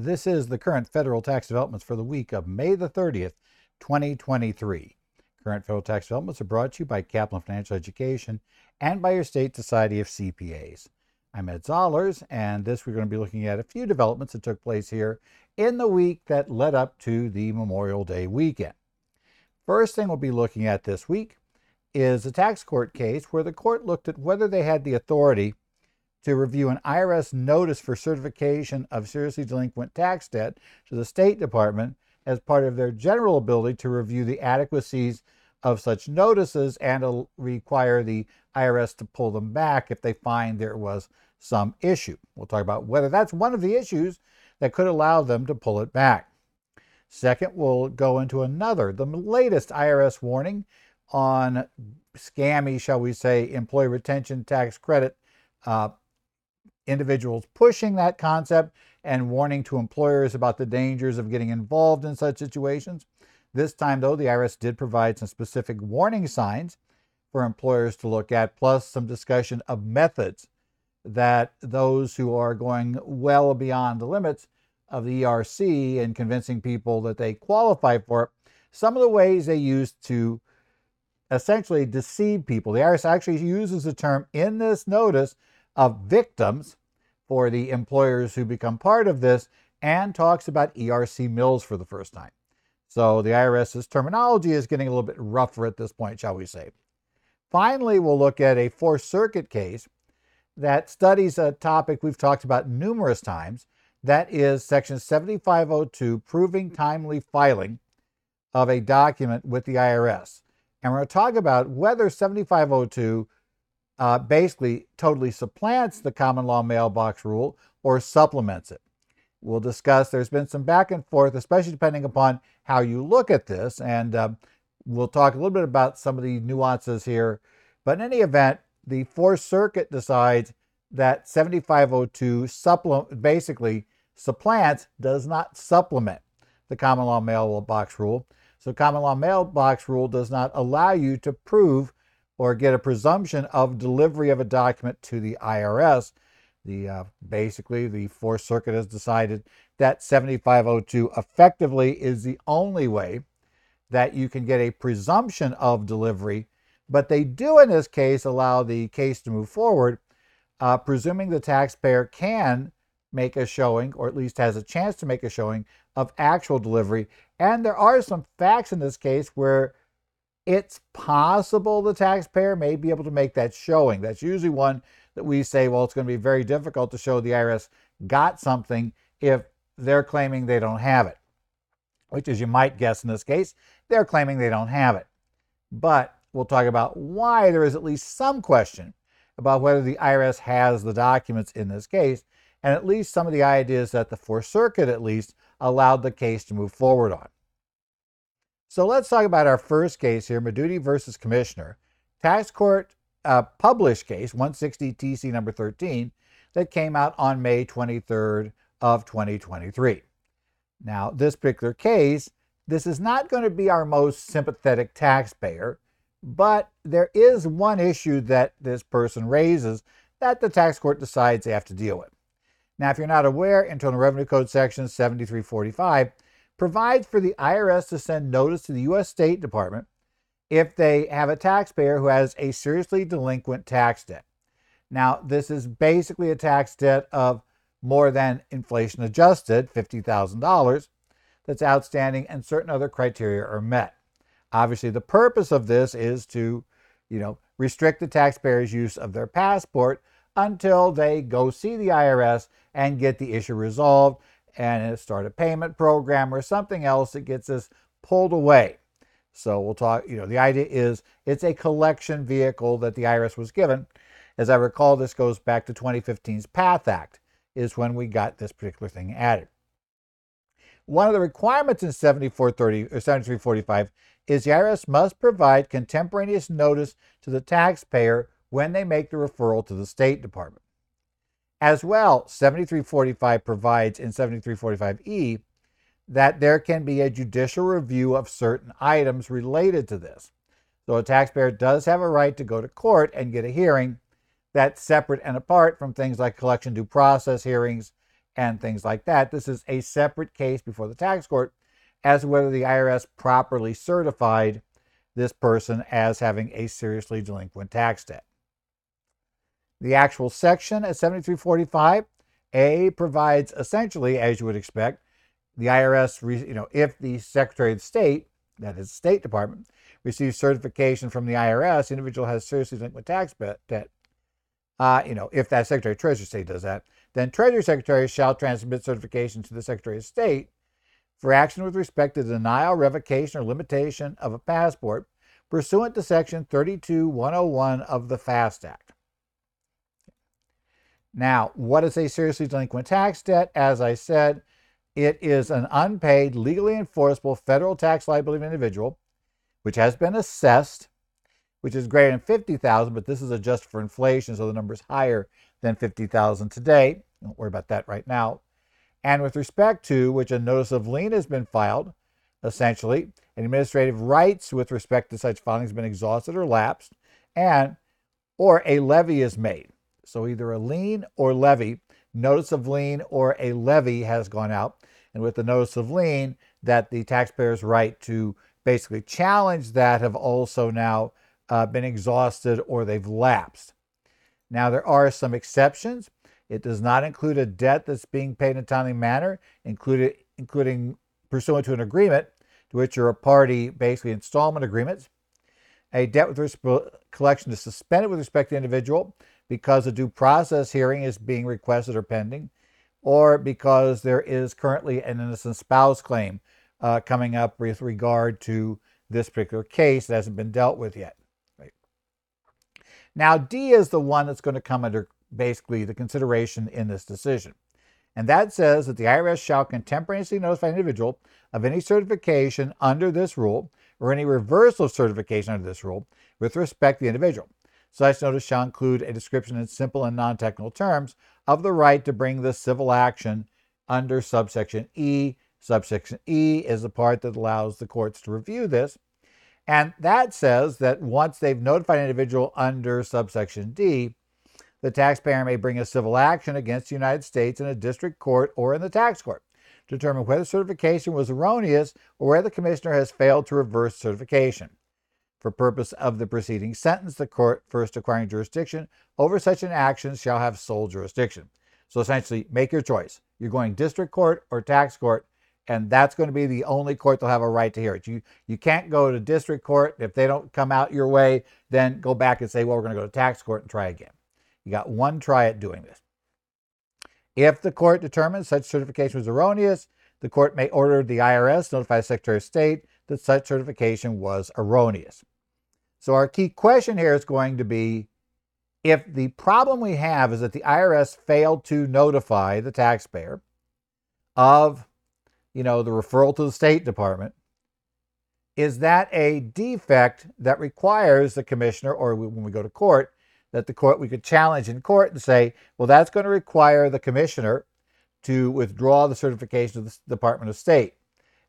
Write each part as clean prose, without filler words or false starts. This is the current federal tax developments for the week of May the 30th, 2023. Current federal tax developments are brought to you by Kaplan Financial Education and by your state society of CPAs. I'm Ed Zollers, and this we're going to be looking at a few developments that took place here in the week that led up to the Memorial Day weekend. First thing we'll be looking at this week is a tax court case where the court looked at whether they had the authority to review an IRS notice for certification of seriously delinquent tax debt to the State Department as part of their general ability to review the adequacies of such notices and require the IRS to pull them back if they find there was some issue. We'll talk about whether that's one of the issues that could allow them to pull it back. Second, we'll go into the latest IRS warning on scammy, shall we say, employee retention tax credit, individuals pushing that concept and warning to employers about the dangers of getting involved in such situations. This time, though, the IRS did provide some specific warning signs for employers to look at, plus some discussion of methods that those who are going well beyond the limits of the ERC and convincing people that they qualify for it, some of the ways they use to essentially deceive people. The IRS actually uses the term in this notice of victims for the employers who become part of this and talks about ERC mills for the first time. So the IRS's terminology is getting a little bit rougher at this point, shall we say. Finally, we'll look at a Fourth Circuit case that studies a topic we've talked about numerous times, that is Section 7502, proving timely filing of a document with the IRS. And we're going to talk about whether 7502 basically totally supplants the common law mailbox rule or supplements it. We'll discuss, there's been some back and forth, especially depending upon how you look at this. And we'll talk a little bit about some of the nuances here. But in any event, the Fourth Circuit decides that 7502 basically supplants, does not supplement the common law mailbox rule. So common law mailbox rule does not allow you to prove or get a presumption of delivery of a document to the IRS. Basically, the Fourth Circuit has decided that 7502 effectively is the only way that you can get a presumption of delivery, but they do in this case allow the case to move forward, presuming the taxpayer can make a showing, or at least has a chance to make a showing, of actual delivery. And there are some facts in this case where it's possible the taxpayer may be able to make that showing. That's usually one that we say, well, it's going to be very difficult to show the IRS got something if they're claiming they don't have it, which, as you might guess in this case, they're claiming they don't have it. But we'll talk about why there is at least some question about whether the IRS has the documents in this case, and at least some of the ideas that the Fourth Circuit at least allowed the case to move forward on. So let's talk about our first case here, Maduti versus Commissioner. Tax Court published case 160 TC number 13 that came out on May 23rd of 2023. Now, this particular case, this is not going to be our most sympathetic taxpayer, but there is one issue that this person raises that the tax court decides they have to deal with. Now, if you're not aware, Internal Revenue Code Section 7345 provides for the IRS to send notice to the U.S. State Department if they have a taxpayer who has a seriously delinquent tax debt. Now, this is basically a tax debt of more than inflation adjusted, $50,000, that's outstanding and certain other criteria are met. Obviously, the purpose of this is to, restrict the taxpayer's use of their passport until they go see the IRS and get the issue resolved and start a payment program or something else that gets this pulled away. So we'll talk, the idea is it's a collection vehicle that the IRS was given. As I recall, this goes back to 2015's PATH Act is when we got this particular thing added. One of the requirements in 7345 is the IRS must provide contemporaneous notice to the taxpayer when they make the referral to the State Department. As well, 7345 provides in 7345E that there can be a judicial review of certain items related to this. So a taxpayer does have a right to go to court and get a hearing that's separate and apart from things like collection due process hearings and things like that. This is a separate case before the tax court as to whether the IRS properly certified this person as having a seriously delinquent tax debt. The actual section at 7345A provides essentially, as you would expect, the IRS, if the Secretary of State, that is the State Department, receives certification from the IRS, the individual has seriously delinquent tax debt. If that Secretary of Treasury State does that, then Treasury Secretary shall transmit certification to the Secretary of State for action with respect to denial, revocation, or limitation of a passport pursuant to Section 32101 of the FAST Act. Now, what is a seriously delinquent tax debt? As I said, it is an unpaid, legally enforceable federal tax liability of an individual, which has been assessed, which is greater than $50,000, but this is adjusted for inflation, so the number is higher than $50,000 today. Don't worry about that right now. And with respect to which a notice of lien has been filed, essentially, and administrative rights with respect to such filings have been exhausted or lapsed, and or a levy is made. So either a lien or levy, notice of lien or a levy has gone out, and with the notice of lien, that the taxpayer's right to basically challenge that have also now been exhausted or they've lapsed. Now, there are some exceptions. It does not include a debt that's being paid in a timely manner, including pursuant to an agreement to which you're a party, basically installment agreements. A debt with collection is suspended with respect to the individual because a due process hearing is being requested or pending, or because there is currently an innocent spouse claim coming up with regard to this particular case that hasn't been dealt with yet. Right. Now, D is the one that's going to come under basically the consideration in this decision. And that says that the IRS shall contemporaneously notify an individual of any certification under this rule or any reversal of certification under this rule with respect to the individual. Such notice shall include a description in simple and non-technical terms of the right to bring this civil action under subsection E. Subsection E is the part that allows the courts to review this. And that says that once they've notified an individual under subsection D, the taxpayer may bring a civil action against the United States in a district court or in the tax court to determine whether certification was erroneous or whether the commissioner has failed to reverse certification. For purpose of the preceding sentence, the court first acquiring jurisdiction over such an action shall have sole jurisdiction. So essentially, make your choice. You're going district court or tax court, and that's going to be the only court that'll have a right to hear it. You can't go to district court. If they don't come out your way, then go back and say, well, we're going to go to tax court and try again. You got one try at doing this. If the court determines such certification was erroneous, the court may order the IRS to notify the Secretary of State that such certification was erroneous. So our key question here is going to be, if the problem we have is that the IRS failed to notify the taxpayer of the referral to the State Department, is that a defect that requires the commissioner, or when we go to court, that the court, we could challenge in court and say, well, that's going to require the commissioner to withdraw the certification of the Department of State,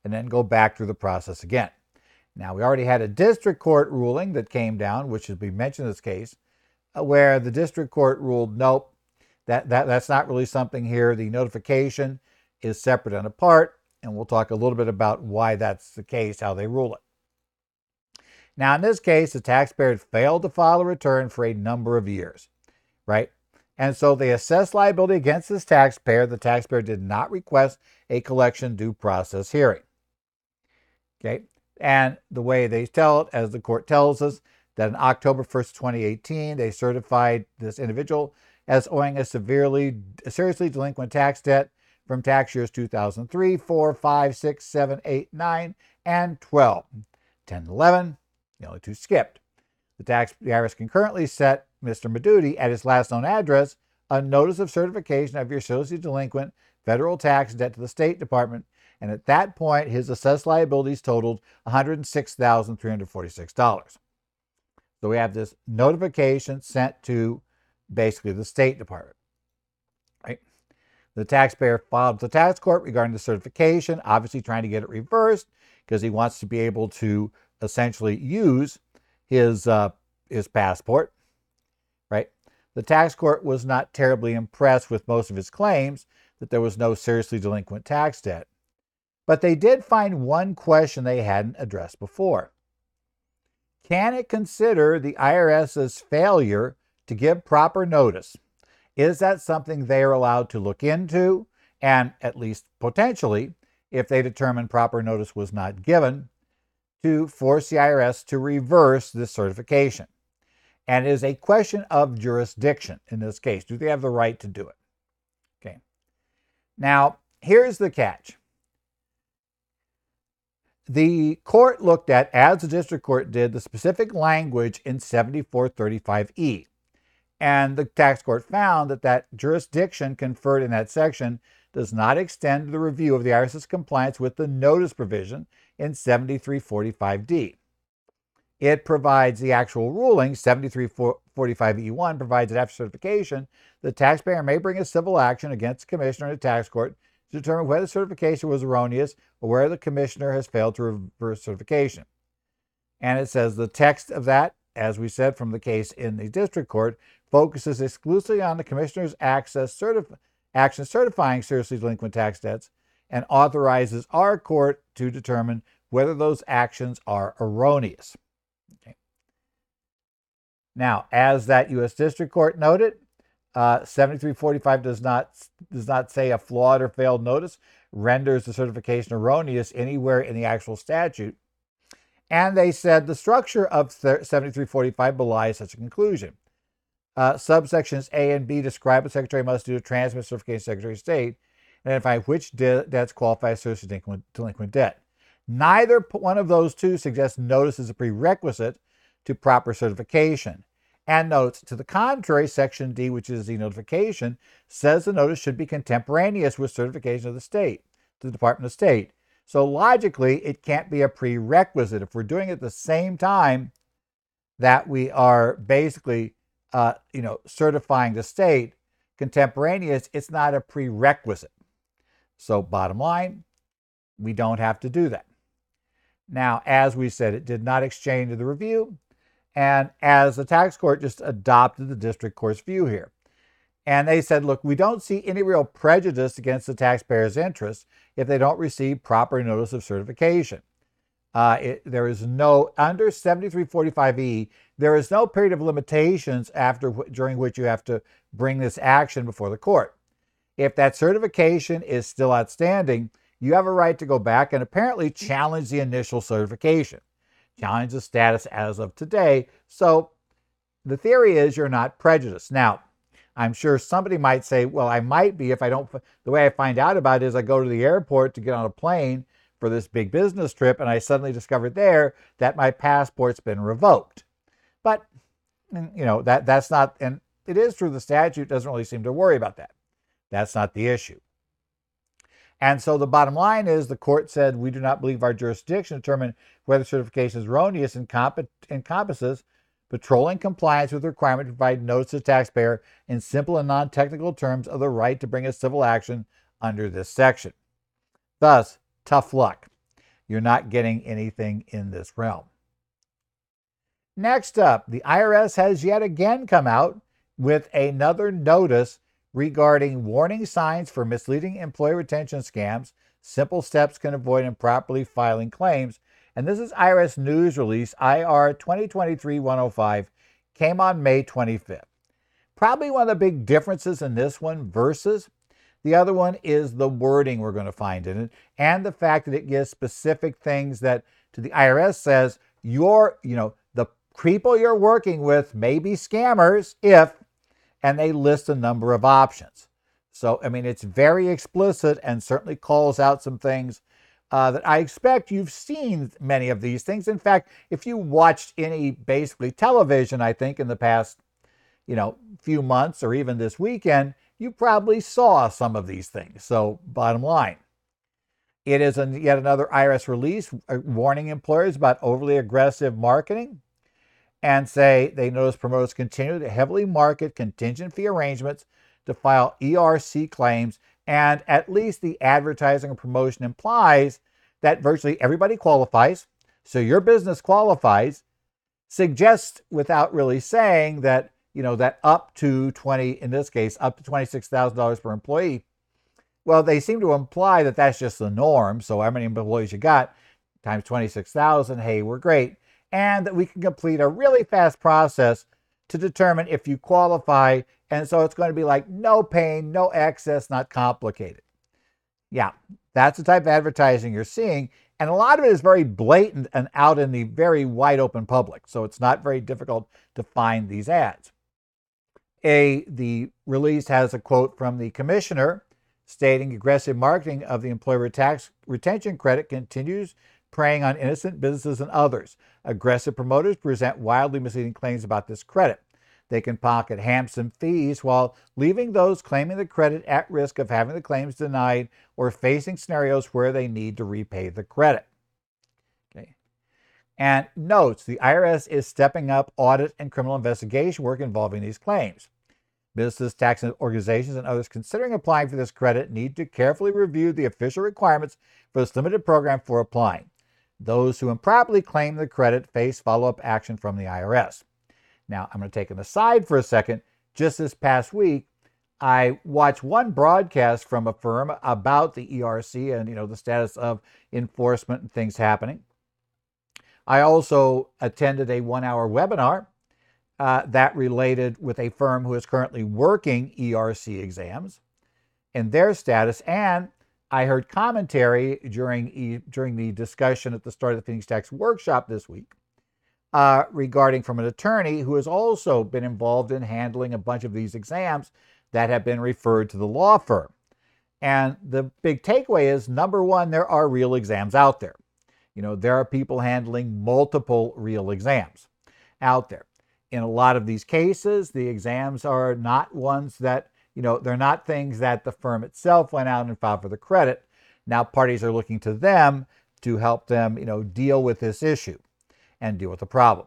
and then go back through the process again. Now, we already had a district court ruling that came down, which has been mentioned in this case, where the district court ruled, nope, that's not really something here. The notification is separate and apart. And we'll talk a little bit about why that's the case, how they rule it. Now, in this case, the taxpayer had failed to file a return for a number of years, right? And so they assessed liability against this taxpayer. The taxpayer did not request a collection due process hearing, okay? And the way they tell it, as the court tells us, that on October 1st, 2018, they certified this individual as owing a seriously delinquent tax debt from tax years 2003, 4, 5, 6, 7, 8, 9, and 12. 10 and 11, the only two skipped. The IRS concurrently set Mr. Maduti at his last known address a notice of certification of your seriously delinquent federal tax debt to the State Department, and at that point, his assessed liabilities totaled $106,346. So we have this notification sent to basically the State Department. The taxpayer filed the tax court regarding the certification, obviously trying to get it reversed because he wants to be able to essentially use his passport, right? The tax court was not terribly impressed with most of his claims. that there was no seriously delinquent tax debt. But they did find one question they hadn't addressed before. Can it consider the IRS's failure to give proper notice? Is that something they are allowed to look into? And at least potentially, if they determine proper notice was not given, to force the IRS to reverse this certification. And it is a question of jurisdiction in this case. Do they have the right to do it? Okay. Now, here's the catch. The court looked at, as the district court did, the specific language in 7435E. And the tax court found that that jurisdiction conferred in that section does not extend to the review of the IRS's compliance with the notice provision in 7345D. It provides the actual ruling, 7345E1 provides that after certification, the taxpayer may bring a civil action against the commissioner in a tax court to determine whether certification was erroneous or where the commissioner has failed to reverse certification. And it says the text of that, as we said from the case in the district court, focuses exclusively on the commissioner's action certifying seriously delinquent tax debts and authorizes our court to determine whether those actions are erroneous. Okay. Now, as that U.S. District Court noted, 7345 does not say a flawed or failed notice renders the certification erroneous anywhere in the actual statute. And they said the structure of 7345 belies such a conclusion. Subsections A and B describe what the Secretary must do to transmit certification to Secretary of State and identify which debts qualify as seriously delinquent debt. Neither one of those two suggests notice is a prerequisite to proper certification. And notes, to the contrary, Section D, which is the notification, says the notice should be contemporaneous with certification of the state, to the Department of State. So logically, it can't be a prerequisite. If we're doing it at the same time that we are basically certifying the state contemporaneous, it's not a prerequisite. So bottom line, we don't have to do that. Now, as we said, it did not exchange the review, and as the tax court just adopted the district court's view here. And they said, look, we don't see any real prejudice against the taxpayer's interest if they don't receive proper notice of certification. There is no, under 7345E, there is no period of limitations during which you have to bring this action before the court. If that certification is still outstanding, you have a right to go back and apparently challenge the initial certification, challenge the status as of today. So the theory is you're not prejudiced. Now, I'm sure somebody might say, well, I might be if I don't, the way I find out about it is I go to the airport to get on a plane for this big business trip, and I suddenly discovered there that my passport's been revoked. But, that's not, and it is true, the statute doesn't really seem to worry about that. That's not the issue. And so the bottom line is the court said, we do not believe our jurisdiction to determine whether certification is erroneous and encompasses patrolling compliance with the requirement to provide notice to the taxpayer in simple and non-technical terms of the right to bring a civil action under this section. Thus, tough luck. You're not getting anything in this realm. Next up, the IRS has yet again come out with another notice regarding warning signs for misleading employee retention scams. Simple steps can avoid improperly filing claims. And this is IRS News Release IR 2023-105, came on May 25th. Probably one of the big differences in this one versus the other one is the wording we're going to find in it and the fact that it gives specific things that to the IRS says, the people you're working with may be scammers if, and they list a number of options. So, it's very explicit and certainly calls out some things that I expect you've seen many of these things. In fact, if you watched any basically television, I think in the past, few months or even this weekend, you probably saw some of these things. So bottom line, it is yet another IRS release warning employers about overly aggressive marketing and say they notice promoters continue to heavily market contingent fee arrangements to file ERC claims, and at least the advertising and promotion implies that virtually everybody qualifies, so your business qualifies, suggests without really saying that that up to $26,000 per employee Well, they seem to imply that that's just the norm. So how many employees you got times 26,000, hey, we're great. And that we can complete a really fast process to determine if you qualify. And so it's going to be like no pain, no excess, not complicated. Yeah, that's the type of advertising you're seeing. And a lot of it is very blatant and out in the very wide open public. So it's not very difficult to find these ads. The release has a quote from the commissioner stating aggressive marketing of the employer tax retention credit continues preying on innocent businesses and others. Aggressive promoters present wildly misleading claims about this credit. They can pocket handsome fees while leaving those claiming the credit at risk of having the claims denied or facing scenarios where they need to repay the credit. Okay. And notes, the IRS is stepping up audit and criminal investigation work involving these claims. Businesses, tax organizations, and others considering applying for this credit need to carefully review the official requirements for this limited program for applying. Those who improperly claim the credit face follow-up action from the IRS. Now, I'm going to take an aside for a second. Just this past week, I watched one broadcast from a firm about the ERC and, the status of enforcement and things happening. I also attended a one-hour webinar that related with a firm who is currently working ERC exams and their status. And I heard commentary during the discussion at the start of the Phoenix Tax Workshop this week. Regarding from an attorney who has also been involved in handling a bunch of these exams that have been referred to the law firm. And the big takeaway is, number one, there are real exams out there. There are people handling multiple real exams out there. In a lot of these cases, the exams are not ones that, they're not things that the firm itself went out and filed for the credit. Now parties are looking to them to help them, deal with this issue and deal with the problem.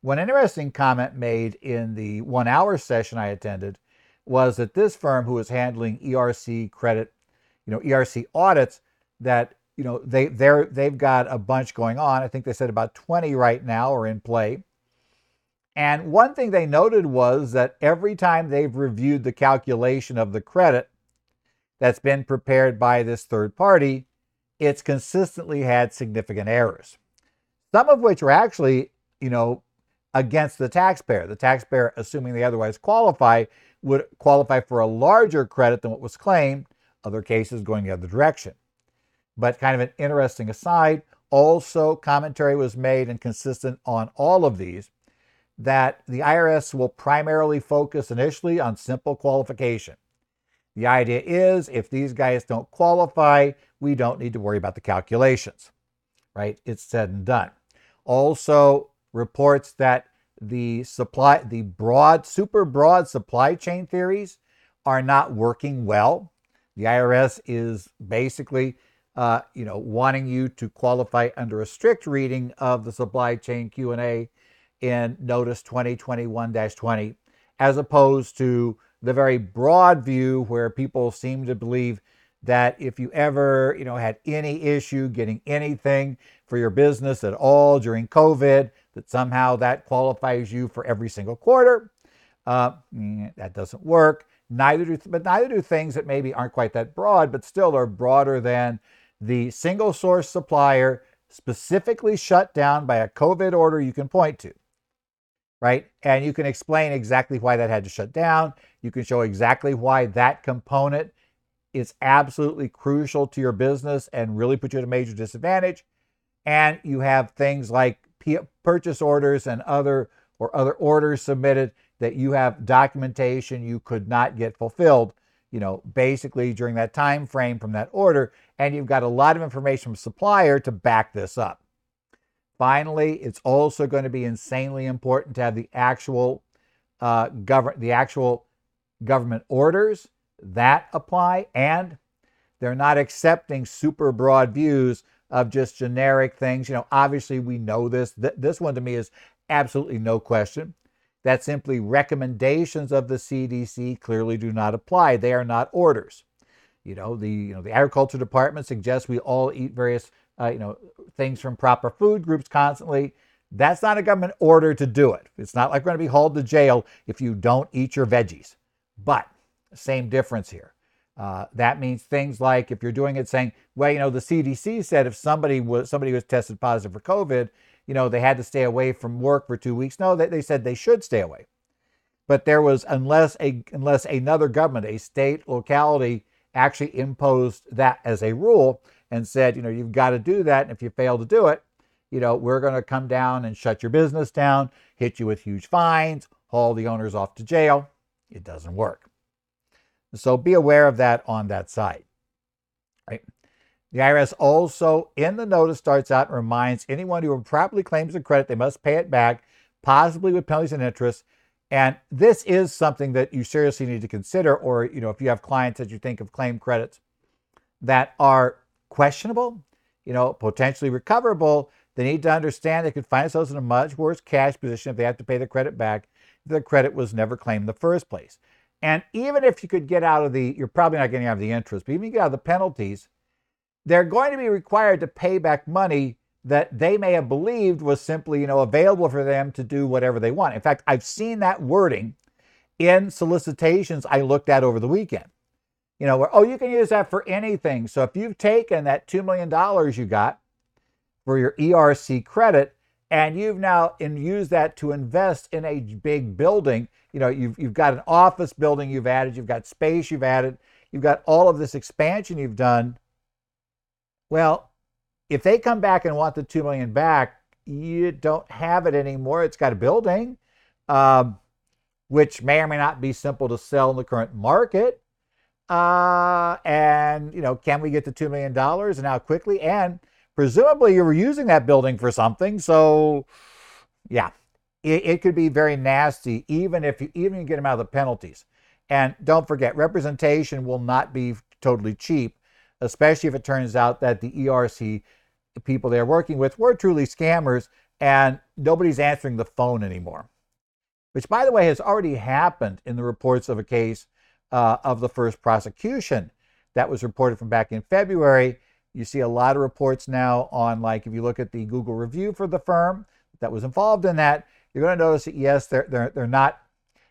One interesting comment made in the one-hour session I attended was that this firm who was handling ERC credit, ERC audits, that, they've got a bunch going on. I think they said about 20 right now are in play. And one thing they noted was that every time they've reviewed the calculation of the credit that's been prepared by this third party, it's consistently had significant errors. Some of which are actually, against the taxpayer. The taxpayer, assuming they otherwise qualify, would qualify for a larger credit than what was claimed, other cases going the other direction. But kind of an interesting aside, also commentary was made and consistent on all of these, that the IRS will primarily focus initially on simple qualification. The idea is, if these guys don't qualify, we don't need to worry about the calculations, right? It's said and done. Also reports that the super broad supply chain theories are not working well. The IRS is basically, wanting you to qualify under a strict reading of the supply chain Q&A in Notice 2021-20, as opposed to the very broad view where people seem to believe that if you ever, had any issue getting anything for your business at all during COVID, that somehow that qualifies you for every single quarter. That doesn't work. Neither do things that maybe aren't quite that broad, but still are broader than the single source supplier specifically shut down by a COVID order you can point to, right? And you can explain exactly why that had to shut down. You can show exactly why that component is absolutely crucial to your business and really put you at a major disadvantage. And you have things like purchase orders and other orders submitted that you have documentation you could not get fulfilled, basically during that time frame from that order. And you've got a lot of information from supplier to back this up. Finally, it's also going to be insanely important to have the actual government orders that apply, and they're not accepting super broad views of just generic things. Obviously we know this. This one to me is absolutely no question. That simply recommendations of the CDC clearly do not apply. They are not orders. The Agriculture Department suggests we all eat various things from proper food groups constantly. That's not a government order to do it. It's not like we're going to be hauled to jail if you don't eat your veggies. But same difference here. That means things like if you're doing it saying, well, you know, the CDC said if somebody was tested positive for COVID, you know, they had to stay away from work for 2 weeks. No, they said they should stay away. But there was, unless another government, a state, locality, actually imposed that as a rule and said, you know, you've got to do that. And if you fail to do it, you know, we're going to come down and shut your business down, hit you with huge fines, haul the owners off to jail. It doesn't work. So be aware of that on that side. Right? The IRS also, in the notice, starts out and reminds anyone who improperly claims a credit, they must pay it back, possibly with penalties and interest. And this is something that you seriously need to consider, or, you know, if you have clients that you think have claimed credits that are questionable, you know, potentially recoverable, they need to understand they could find themselves in a much worse cash position if they have to pay the credit back if the credit was never claimed in the first place. And even if you could get out of the, you're probably not getting out of the interest, but even if you get out of the penalties, they're going to be required to pay back money that they may have believed was simply, you know, available for them to do whatever they want. In fact, I've seen that wording in solicitations I looked at over the weekend, you know, where, oh, you can use that for anything. So if you've taken that $2 million you got for your ERC credit, and you've now used that to invest in a big building, you know, you've got an office building you've added, you've got space you've added, you've got all of this expansion you've done. Well, if they come back and want the $2 million back, you don't have it anymore. It's got a building, which may or may not be simple to sell in the current market. And, you know, can we get the $2 million and how quickly? And presumably you were using that building for something. So yeah, it could be very nasty, even if you get them out of the penalties. And don't forget, representation will not be totally cheap, especially if it turns out that the ERC, the people they're working with, were truly scammers and nobody's answering the phone anymore, which, by the way, has already happened in the reports of a case of the first prosecution that was reported from back in February. You see a lot of reports now on, like, if you look at the Google review for the firm that was involved in that, you're going to notice that, yes, they're not,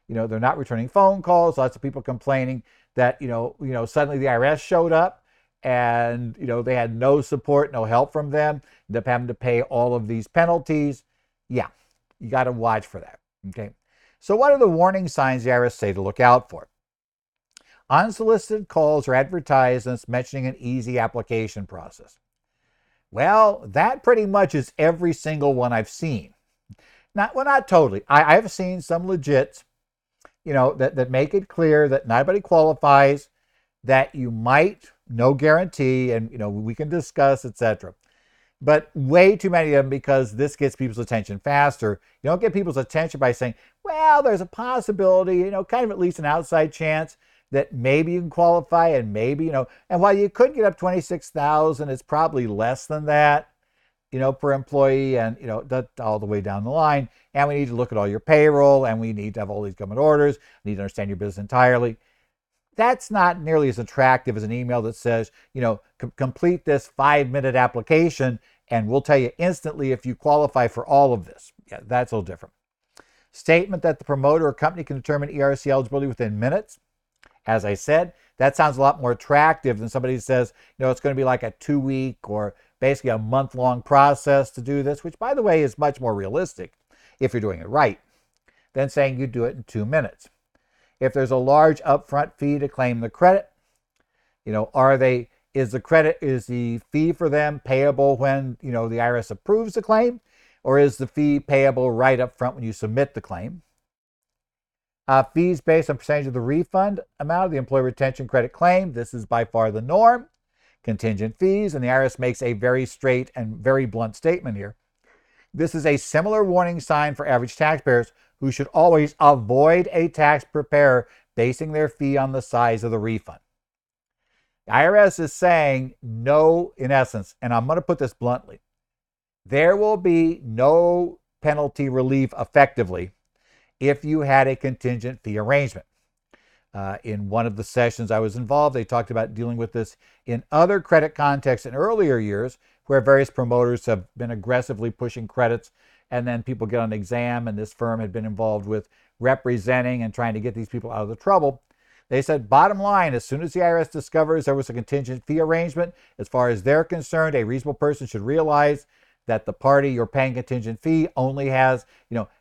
you know, they're not returning phone calls. Lots of people complaining that, you know, suddenly the IRS showed up and, you know, they had no support, no help from them, end up having to pay all of these penalties. Yeah, you got to watch for that. Okay. So what are the warning signs the IRS say to look out for? Unsolicited calls or advertisements mentioning an easy application process. Well, that pretty much is every single one I've seen. Not totally. I've seen some legits, you know, that make it clear that not everybody qualifies, that you might, no guarantee, and, you know, we can discuss, etc. But way too many of them, because this gets people's attention faster. You don't get people's attention by saying, well, there's a possibility, you know, kind of at least an outside chance that maybe you can qualify, and maybe, you know, and while you could get up $26,000, it's probably less than that, you know, per employee, and, you know, that all the way down the line. And we need to look at all your payroll, and we need to have all these government orders, we need to understand your business entirely. That's not nearly as attractive as an email that says, you know, complete this 5-minute application and we'll tell you instantly if you qualify for all of this. Yeah, that's a little different. Statement that the promoter or company can determine ERC eligibility within minutes. As I said, that sounds a lot more attractive than somebody who says, you know, it's going to be like a 2-week or basically a month-long process to do this, which, by the way, is much more realistic if you're doing it right, than saying you do it in 2 minutes. If there's a large upfront fee to claim the credit, you know, is the fee for them payable when, you know, the IRS approves the claim, or is the fee payable right up front when you submit the claim? Fees based on percentage of the refund amount of the employee retention credit claim. This is by far the norm. Contingent fees, and the IRS makes a very straight and very blunt statement here. This is a similar warning sign for average taxpayers, who should always avoid a tax preparer basing their fee on the size of the refund. The IRS is saying no, in essence, and I'm going to put this bluntly, there will be no penalty relief effectively if you had a contingent fee arrangement. In one of the sessions I was involved, they talked about dealing with this in other credit contexts in earlier years, where various promoters have been aggressively pushing credits, and then people get on exam, and this firm had been involved with representing and trying to get these people out of the trouble. They said, bottom line, as soon as the IRS discovers there was a contingent fee arrangement, as far as they're concerned, a reasonable person should realize that the party you're paying contingent fee only has,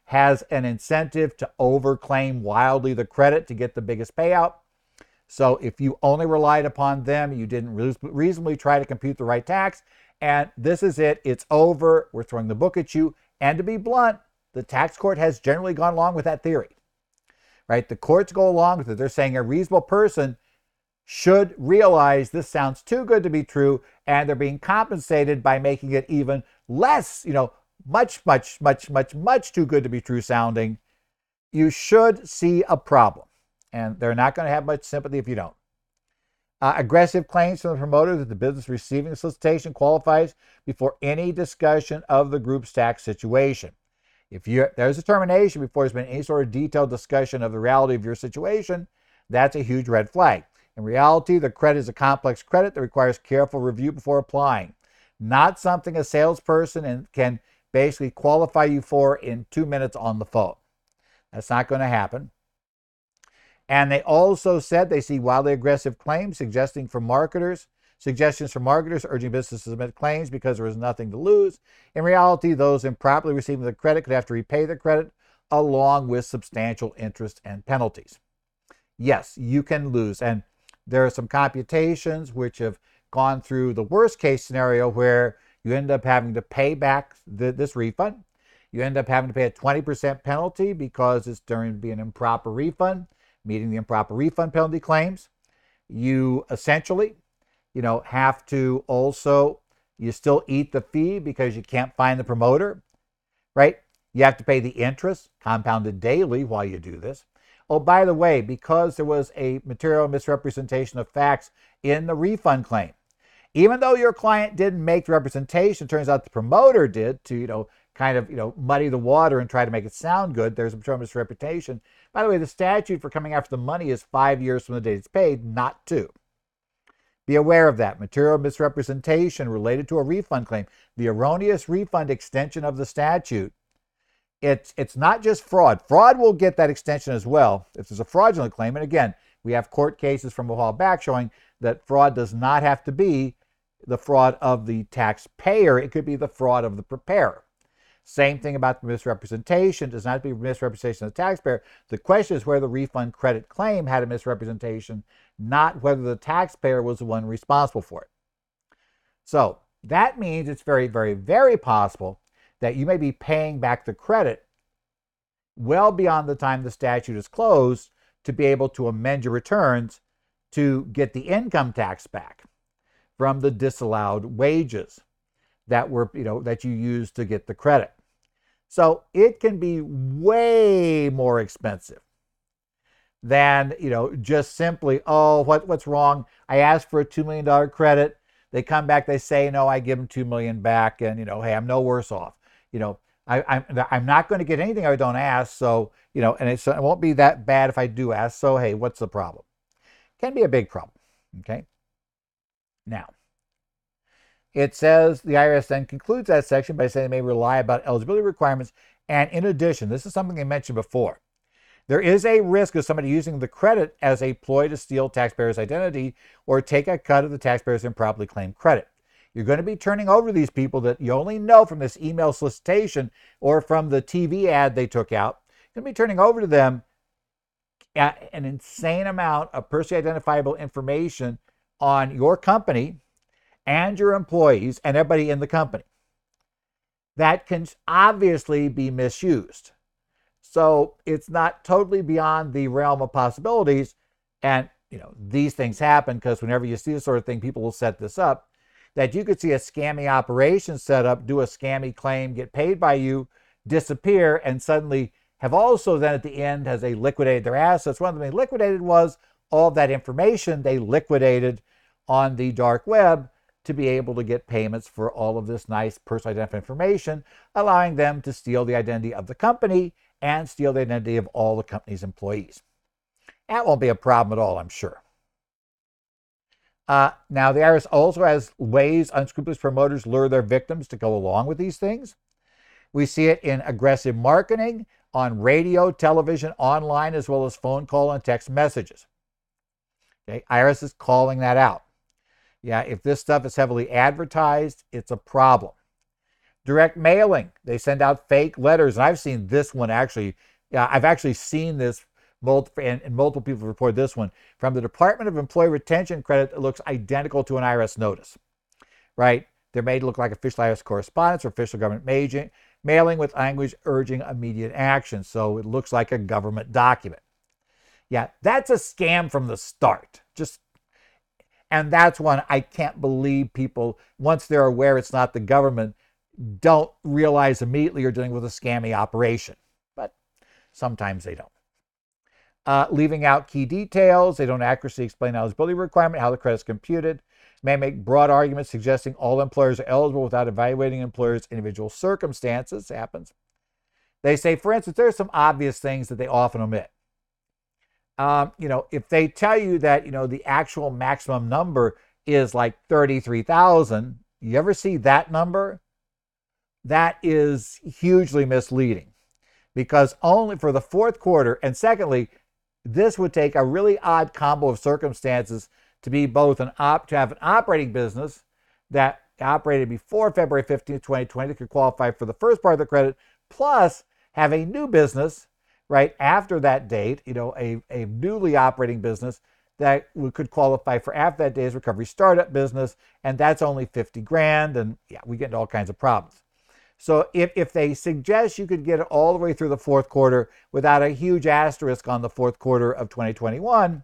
has an incentive to overclaim wildly the credit to get the biggest payout. So if you only relied upon them, you didn't reasonably try to compute the right tax. And this is it. It's over. We're throwing the book at you. And to be blunt, the tax court has generally gone along with that theory, right? The courts go along with it. They're saying a reasonable person should realize this sounds too good to be true, and they're being compensated by making it even less, much too good to be true sounding. You should see a problem, and they're not going to have much sympathy if you don't. Aggressive claims from the promoter that the business receiving the solicitation qualifies before any discussion of the group's tax situation. If there's a termination before there's been any sort of detailed discussion of the reality of your situation, that's a huge red flag. In reality, the credit is a complex credit that requires careful review before applying, not something a salesperson can basically qualify you for in 2 minutes on the phone. That's not going to happen. And they also said they see wildly aggressive claims suggestions from marketers urging businesses to submit claims because there is nothing to lose. In reality, those improperly receiving the credit could have to repay the credit along with substantial interest and penalties. Yes, you can lose. And there are some computations which have gone through the worst case scenario where you end up having to pay back this refund. You end up having to pay a 20% penalty because it's determined to be an improper refund, meeting the improper refund penalty claims. You essentially, have to also, you still eat the fee because you can't find the promoter, right? You have to pay the interest compounded daily while you do this. Oh, by the way, because there was a material misrepresentation of facts in the refund claim, even though your client didn't make the representation, it turns out the promoter did to, muddy the water and try to make it sound good. There's a material misrepresentation. By the way, the statute for coming after the money is 5 years from the date it's paid, not 2. Be aware of that. Material misrepresentation related to a refund claim. The erroneous refund extension of the statute. It's not just fraud. Fraud will get that extension as well if there's a fraudulent claim. And again, we have court cases from a while back showing that fraud does not have to be the fraud of the taxpayer. It could be the fraud of the preparer. Same thing about the misrepresentation. It does not have to be misrepresentation of the taxpayer. The question is whether the refund credit claim had a misrepresentation, not whether the taxpayer was the one responsible for it. So that means it's very, very, very possible that you may be paying back the credit well beyond the time the statute is closed to be able to amend your returns to get the income tax back from the disallowed wages that were, that you used to get the credit. So it can be way more expensive than, just simply, oh, what's wrong? I asked for a $2 million credit. They come back, they say, no, I give them $2 million back and, hey, I'm no worse off. I'm not going to get anything I don't ask. So, and it won't be that bad if I do ask. So, hey, what's the problem? Can be a big problem. Okay. Now, it says the IRS then concludes that section by saying they may rely about eligibility requirements. And in addition, this is something they mentioned before. There is a risk of somebody using the credit as a ploy to steal taxpayer's identity or take a cut of the taxpayer's improperly claimed credit. You're going to be turning over these people that you only know from this email solicitation or from the TV ad they took out. You're going to be turning over to them an insane amount of personally identifiable information on your company and your employees and everybody in the company. That can obviously be misused. So it's not totally beyond the realm of possibilities. And, these things happen because whenever you see this sort of thing, people will set this up. That you could see a scammy operation set up, do a scammy claim, get paid by you, disappear, and suddenly have also then at the end has they liquidated their assets. One of them they liquidated was all that information they liquidated on the dark web to be able to get payments for all of this nice personal identifying information, allowing them to steal the identity of the company and steal the identity of all the company's employees. That won't be a problem at all, I'm sure. Now, the IRS also has ways unscrupulous promoters lure their victims to go along with these things. We see it in aggressive marketing on radio, television, online, as well as phone call and text messages. Okay, IRS is calling that out. Yeah, if this stuff is heavily advertised, it's a problem. Direct mailing, they send out fake letters, and I've seen this one actually. Yeah, I've actually seen this, and multiple people report this one from the Department of Employee Retention Credit. It looks identical to an IRS notice, right? They're made to look like official IRS correspondence or official government mailing with language urging immediate action. So it looks like a government document. Yeah, that's a scam from the start. And that's one I can't believe people, once they're aware it's not the government, don't realize immediately you're dealing with a scammy operation. But sometimes they don't. Leaving out key details, they don't accurately explain eligibility requirement, how the credit's computed. May make broad arguments suggesting all employers are eligible without evaluating employers' individual circumstances. It happens. They say, for instance, there's some obvious things that they often omit. You know, if they tell you that, you know, the actual maximum number is like 33,000, you ever see that number? That is hugely misleading, because only for the fourth quarter, and secondly, this would take a really odd combo of circumstances to be both to have an operating business that operated before February 15, 2020 that could qualify for the first part of the credit, plus have a new business right after that date, you know, a newly operating business that could qualify for after that day's recovery startup business, and that's only 50 grand, and yeah, we get into all kinds of problems. So if they suggest you could get it all the way through the fourth quarter without a huge asterisk on the fourth quarter of 2021,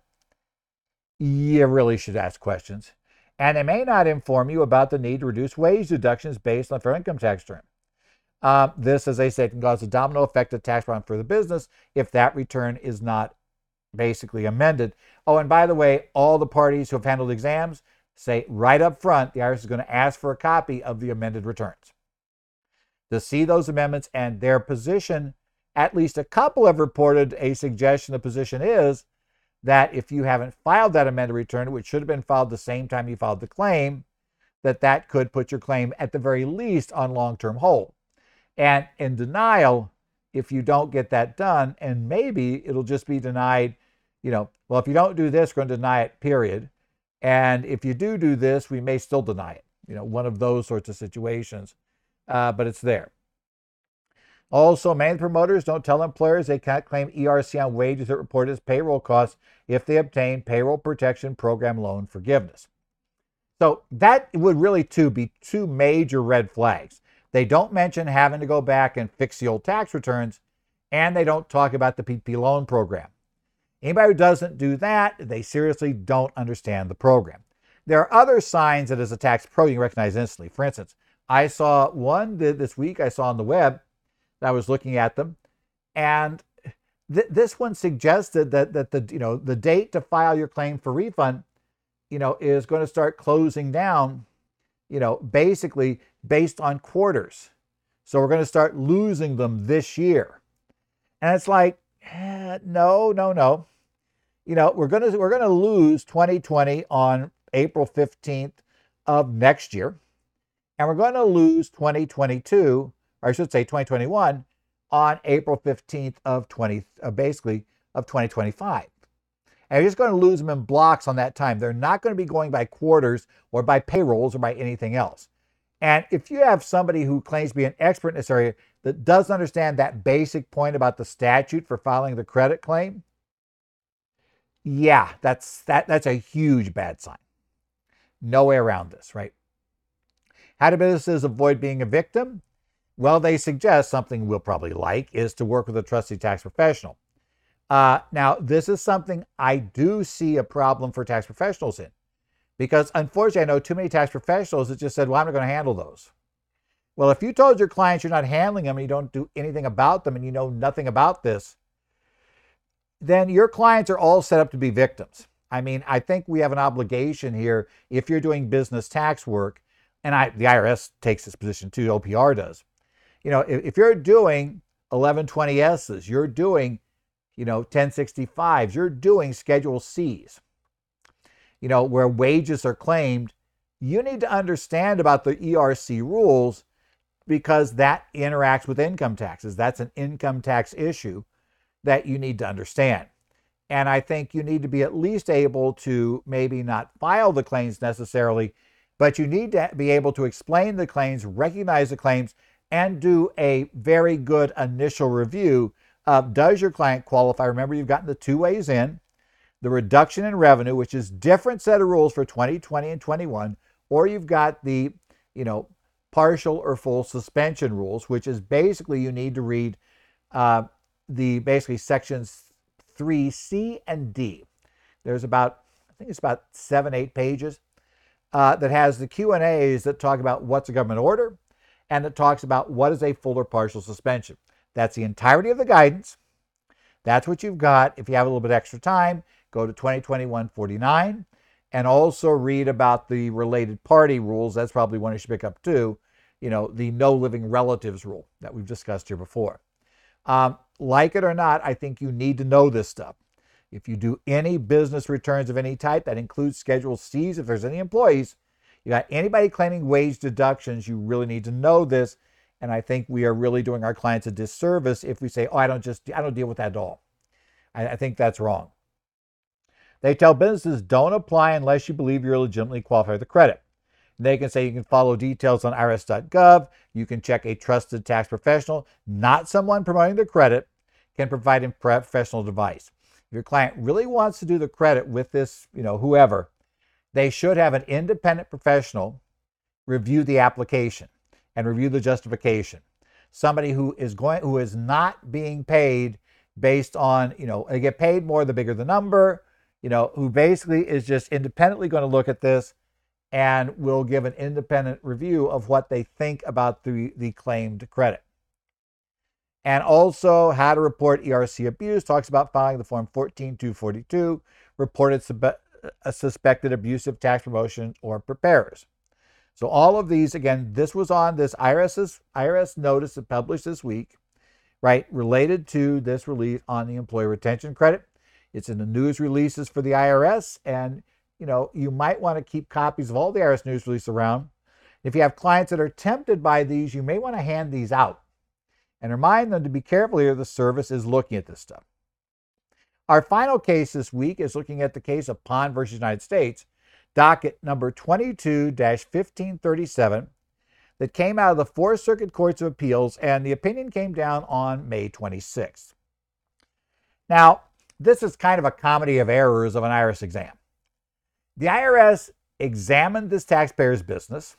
you really should ask questions. And they may not inform you about the need to reduce wage deductions based on the federal income tax return. This, as I said, can cause a domino effect of tax problem for the business if that return is not basically amended. Oh, and by the way, all the parties who have handled exams say right up front, the IRS is going to ask for a copy of the amended returns to see those amendments and their position. At least a couple have reported a suggestion. The position is that if you haven't filed that amended return, which should have been filed the same time you filed the claim, that could put your claim at the very least on long-term hold. And in denial, if you don't get that done, and maybe it'll just be denied, you know, well, if you don't do this, we're going to deny it, period. And if you do this, we may still deny it. You know, one of those sorts of situations. But it's there. Also, many promoters don't tell employers they can't claim ERC on wages that report as payroll costs if they obtain Payroll Protection Program loan forgiveness. So that would really be two major red flags. They don't mention having to go back and fix the old tax returns, and they don't talk about the PPP loan program. Anybody who doesn't do that, they seriously don't understand the program. There are other signs that as a tax pro you recognize instantly. For instance, I saw one this week I saw on the web, I was looking at them, and this one suggested that the date to file your claim for refund, you know, is going to start closing down, you know, basically based on quarters. So we're going to start losing them this year. And it's like, no. You know, we're going to lose 2020 on April 15th of next year. And we're going to lose 2022, or I should say 2021, on April 15th of 2025. And you're just going to lose them in blocks on that time. They're not going to be going by quarters or by payrolls or by anything else. And if you have somebody who claims to be an expert in this area that doesn't understand that basic point about the statute for filing the credit claim, yeah, that's a huge bad sign. No way around this, right? How do businesses avoid being a victim? Well, they suggest something we'll probably like is to work with a trusted tax professional. Now, this is something I do see a problem for tax professionals in, because unfortunately, I know too many tax professionals that just said, well, I'm not going to handle those. Well, if you told your clients you're not handling them and you don't do anything about them and you know nothing about this, then your clients are all set up to be victims. I mean, I think we have an obligation here if you're doing business tax work. And the IRS takes this position too, OPR does. You know, if you're doing 1120S's, you're doing, you know, 1065s, you're doing Schedule C's, you know, where wages are claimed, you need to understand about the ERC rules because that interacts with income taxes. That's an income tax issue that you need to understand. And I think you need to be at least able to maybe not file the claims necessarily, but you need to be able to explain the claims, recognize the claims, and do a very good initial review of does your client qualify. Remember, you've gotten the two ways in. The reduction in revenue, which is different set of rules for 2020 and 21, or you've got the, partial or full suspension rules, which is basically you need to read basically sections 3C and D. There's about, I think it's about 7, 8 pages that has the Q&As that talk about what's a government order and it talks about what is a full or partial suspension. That's the entirety of the guidance. That's what you've got. If you have a little bit extra time, go to 2021-49 and also read about the related party rules. That's probably one you should pick up too. The no living relatives rule that we've discussed here before. Like it or not, I think you need to know this stuff. If you do any business returns of any type, that includes Schedule C's, if there's any employees, you got anybody claiming wage deductions, you really need to know this. And I think we are really doing our clients a disservice if we say, oh, I don't deal with that at all. I think that's wrong. They tell businesses don't apply unless you believe you're legitimately qualified for the credit. And they can say you can follow details on irs.gov. You can check a trusted tax professional, not someone promoting the credit, can provide a professional advice. If your client really wants to do the credit with this, whoever, they should have an independent professional review the application and review the justification. Somebody who is not being paid based on, they get paid more the bigger the number, who basically is just independently going to look at this and will give an independent review of what they think about the claimed credit. And also how to report ERC abuse, talks about filing the Form 14242, reported suspected abusive tax promotion or preparers. So all of these, again, this was on this IRS notice that published this week, right, related to this relief on the employee retention credit. It's in the news releases for the IRS, and you might want to keep copies of all the IRS news releases around. If you have clients that are tempted by these, you may want to hand these out and remind them to be careful here. The service is looking at this stuff. Our final case this week is looking at the case of Pond versus United States, docket number 22-1537, that came out of the Fourth Circuit Courts of Appeals, and the opinion came down on May 26th. Now, this is kind of a comedy of errors of an IRS exam. The IRS examined this taxpayer's business,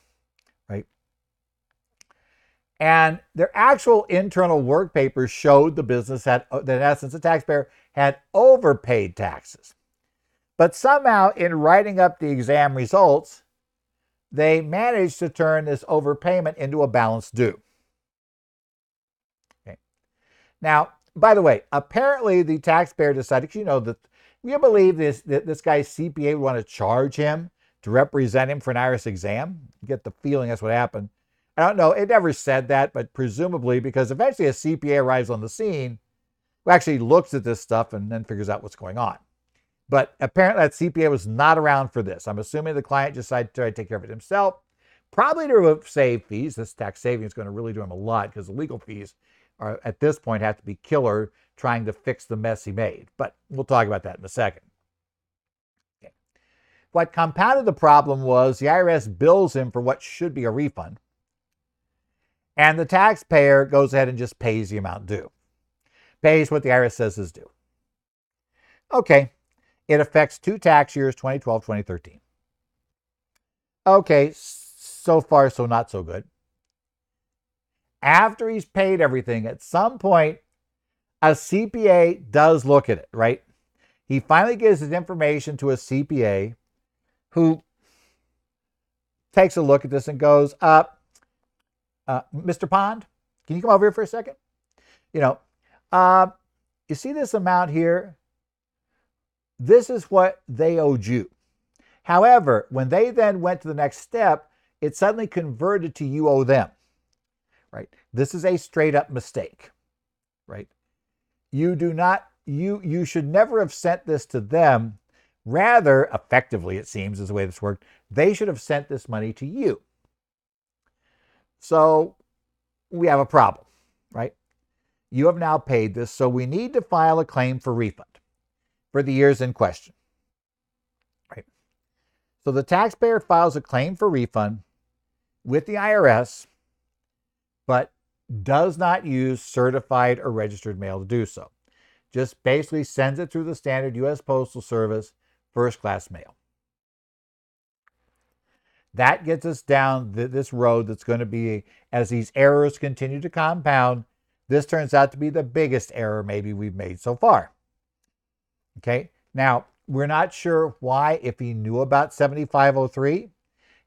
right? And their actual internal work papers showed the business that in essence, the taxpayer had overpaid taxes. But somehow, in writing up the exam results, they managed to turn this overpayment into a balance due. Okay. Now, by the way, apparently the taxpayer decided, that we believe that this guy's CPA would want to charge him to represent him for an IRS exam. You get the feeling that's what happened. I don't know. It never said that, but presumably because eventually a CPA arrives on the scene who actually looks at this stuff and then figures out what's going on. But apparently that CPA was not around for this. I'm assuming the client decided to try to take care of it himself, probably to save fees. This tax saving is going to really do him a lot because the legal fees are, at this point, have to be killer trying to fix the mess he made. But we'll talk about that in a second. Okay. What compounded the problem was the IRS bills him for what should be a refund, and the taxpayer goes ahead and just pays the amount due, pays what the IRS says is due. Okay. It affects two tax years, 2012, 2013. Okay, so far, so not so good. After he's paid everything, at some point, a CPA does look at it, right? He finally gives his information to a CPA who takes a look at this and goes, Mr. Pond, can you come over here for a second? You see this amount here? This is what they owed you. However, when they then went to the next step, it suddenly converted to you owe them, right? This is a straight up mistake, right? You should never have sent this to them. Rather, effectively, it seems, is the way this worked, they should have sent this money to you. So we have a problem, right? You have now paid this, so we need to file a claim for refund. for the years in question. Right. So the taxpayer files a claim for refund with the IRS, but does not use certified or registered mail to do so. Just basically sends it through the standard U.S. Postal Service first-class mail. That gets us down this road that's going to be, as these errors continue to compound, this turns out to be the biggest error maybe we've made so far. Okay, now we're not sure why, if he knew about 7503,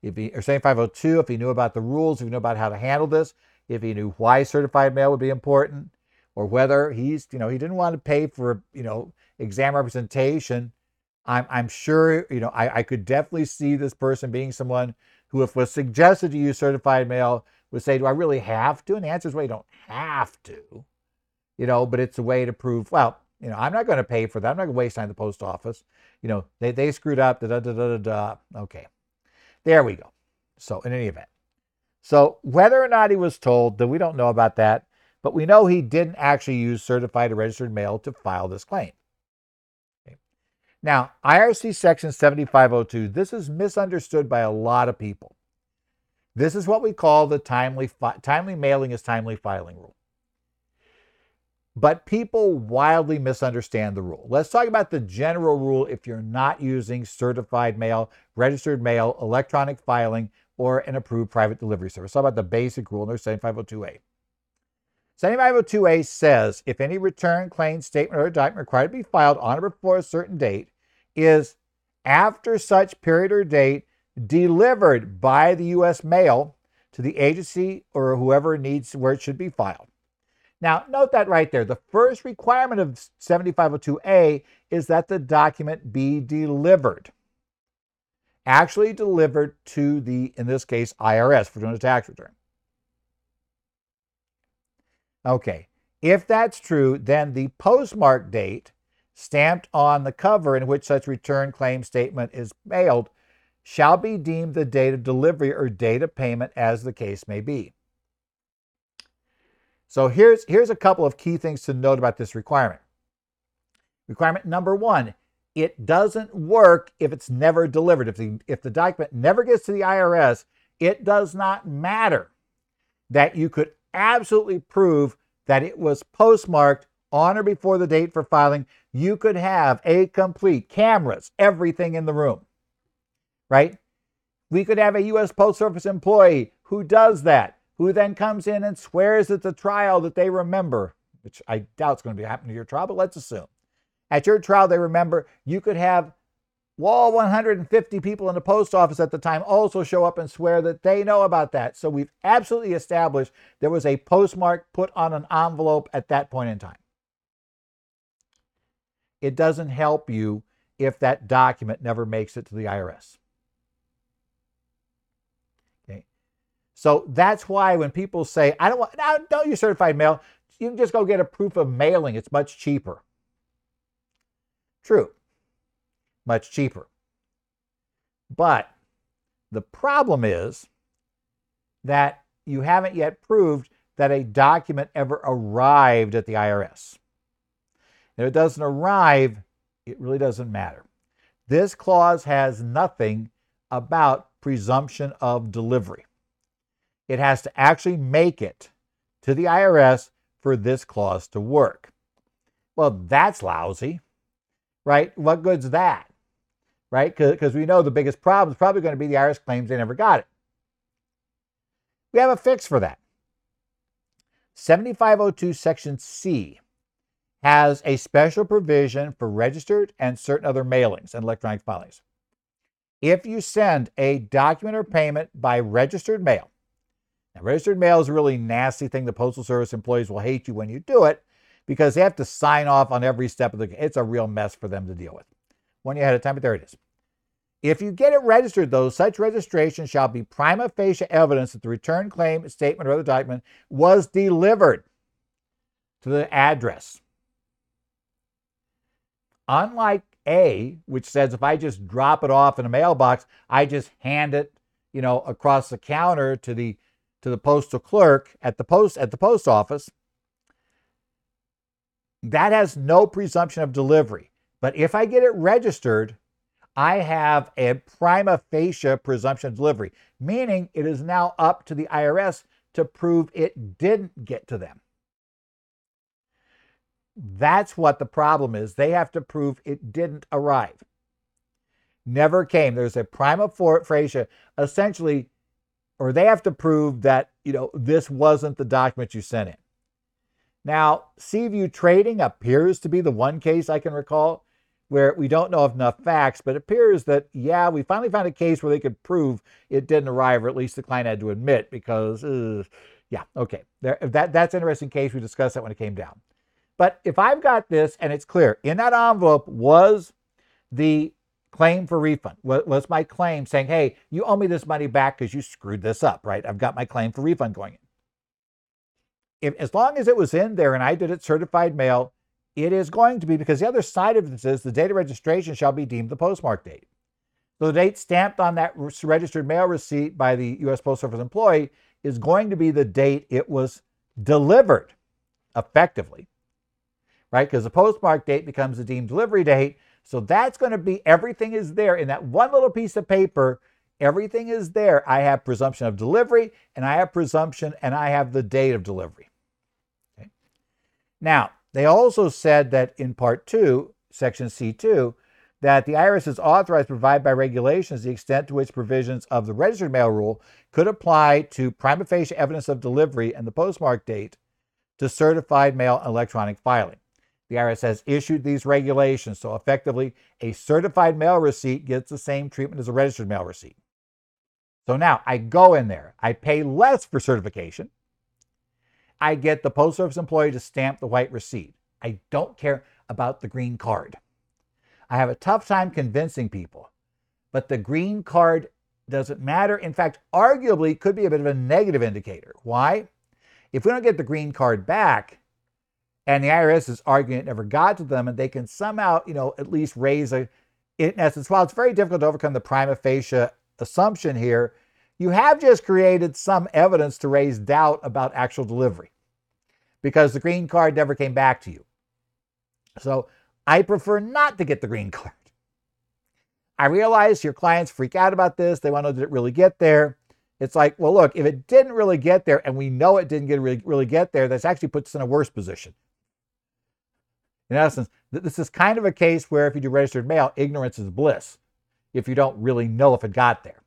or 7502, if he knew about the rules, if he knew about how to handle this, if he knew why certified mail would be important, or whether he's, he didn't want to pay for, exam representation. I'm sure, I could definitely see this person being someone who, if was suggested to use certified mail, would say, do I really have to? And the answer is, well, you don't have to, but it's a way to prove, well, I'm not going to pay for that. I'm not going to waste time at the post office. They screwed up, Okay. There we go. So in any event, so whether or not he was told, that we don't know about that, but we know he didn't actually use certified or registered mail to file this claim. Okay. Now, IRC Section 7502, this is misunderstood by a lot of people. This is what we call the timely mailing is timely filing rule. But people wildly misunderstand the rule. Let's talk about the general rule if you're not using certified mail, registered mail, electronic filing, or an approved private delivery service. How about the basic rule under 7502A? 7502A says, if any return, claim, statement, or document required to be filed on or before a certain date is, after such period or date, delivered by the U.S. mail to the agency or whoever needs where it should be filed. Now, note that right there. The first requirement of 7502A is that the document be delivered. Actually delivered to the, in this case, IRS for doing a tax return. Okay, if that's true, then the postmark date stamped on the cover in which such return claim statement is mailed shall be deemed the date of delivery or date of payment as the case may be. So here's a couple of key things to note about this requirement. Requirement number one, it doesn't work if it's never delivered. If the document never gets to the IRS, it does not matter that you could absolutely prove that it was postmarked on or before the date for filing. You could have a complete cameras, everything in the room. Right? We could have a U.S. Postal Service employee who does that, who then comes in and swears at the trial that they remember, which I doubt is going to be happening to your trial, but let's assume. At your trial, they remember. You could have all 150 people in the post office at the time also show up and swear that they know about that. So we've absolutely established there was a postmark put on an envelope at that point in time. It doesn't help you if that document never makes it to the IRS. So that's why when people say, don't use certified mail, you can just go get a proof of mailing. It's much cheaper. True, much cheaper. But the problem is that you haven't yet proved that a document ever arrived at the IRS. If it doesn't arrive, it really doesn't matter. This clause has nothing about presumption of delivery. It has to actually make it to the IRS for this clause to work. Well, that's lousy, right? What good's that, right? Because we know the biggest problem is probably going to be the IRS claims they never got it. We have a fix for that. 7502 Section C has a special provision for registered and certain other mailings and electronic filings. If you send a document or payment by registered mail, now, registered mail is a really nasty thing. The Postal Service employees will hate you when you do it because they have to sign off on every step of the, it's a real mess for them to deal with. One year ahead of time, but there it is. If you get it registered, though, such registration shall be prima facie evidence that the return claim, statement, or other document was delivered to the address. Unlike A, which says if I just drop it off in a mailbox, I just hand it, across the counter to the postal clerk at the post office, that has no presumption of delivery. But if I get it registered, I have a prima facie presumption of delivery, meaning it is now up to the IRS to prove it didn't get to them. That's what the problem is. They have to prove it didn't arrive. Never came. There's a prima facie, essentially, or they have to prove that, you know, this wasn't the document you sent in. Now, Seaview Trading appears to be the one case I can recall where we don't know enough facts, but it appears that, yeah, we finally found a case where they could prove it didn't arrive, or at least the client had to admit, because, yeah, okay. That's an interesting case. We discussed that when it came down. But if I've got this and it's clear, in that envelope was the claim for refund, was my claim saying, hey, you owe me this money back because you screwed this up, right? I've got my claim for refund going in. As long as it was in there and I did it certified mail, it is going to be, because the other side of this is the date of registration shall be deemed the postmark date. So the date stamped on that registered mail receipt by the U.S. Postal Service employee is going to be the date it was delivered, effectively, right? Because the postmark date becomes the deemed delivery date. So that's going to be, everything is there in that one little piece of paper. Everything is there. I have presumption of delivery, and I have presumption, and I have the date of delivery. Okay. Now, they also said that in Part 2, Section C2, that the IRS is authorized to provide by regulations the extent to which provisions of the registered mail rule could apply to prima facie evidence of delivery and the postmark date to certified mail and electronic filing. The IRS has issued these regulations, so effectively a certified mail receipt gets the same treatment as a registered mail receipt. So now I go in there, I pay less for certification. I get the Postal Service employee to stamp the white receipt. I don't care about the green card. I have a tough time convincing people, but the green card doesn't matter. In fact, arguably could be a bit of a negative indicator. Why? If we don't get the green card back, and the IRS is arguing it never got to them, and they can somehow, you know, at least raise a, in essence, while it's very difficult to overcome the prima facie assumption here, you have just created some evidence to raise doubt about actual delivery because the green card never came back to you. So I prefer not to get the green card. I realize your clients freak out about this. They want to know, did it really get there? It's like, well, look, if it didn't really get there and we know it didn't really get there, this actually puts us in a worse position. In essence, this is kind of a case where if you do registered mail, ignorance is bliss if you don't really know if it got there,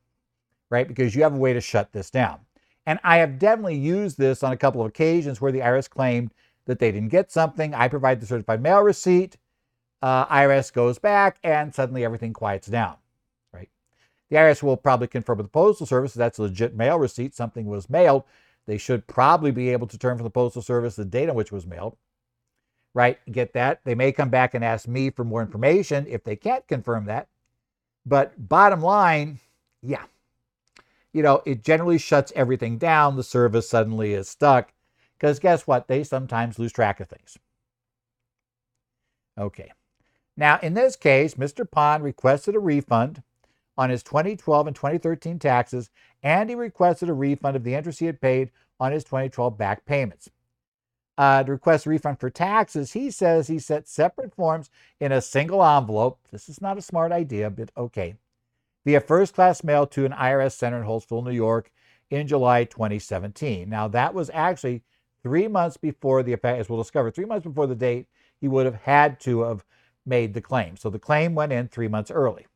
right? Because you have a way to shut this down. And I have definitely used this on a couple of occasions where the IRS claimed that they didn't get something. I provide the certified mail receipt. IRS goes back and suddenly everything quiets down, right? The IRS will probably confirm with the Postal Service that's a legit mail receipt. Something was mailed. They should probably be able to determine from the Postal Service the date on which it was mailed. Right? Get that. They may come back and ask me for more information if they can't confirm that. But bottom line, yeah, you know, it generally shuts everything down. The service suddenly is stuck because guess what? They sometimes lose track of things. Okay. Now, in this case, Mr. Pond requested a refund on his 2012 and 2013 taxes, and he requested a refund of the interest he had paid on his 2012 back payments. To request a refund for taxes, he says he sent separate forms in a single envelope. This is not a smart idea, but okay. Via first-class mail to an IRS center in Holtsville, New York in July 2017. Now, that was actually 3 months before the, as we'll discover, 3 months before the date he would have had to have made the claim. So the claim went in 3 months early.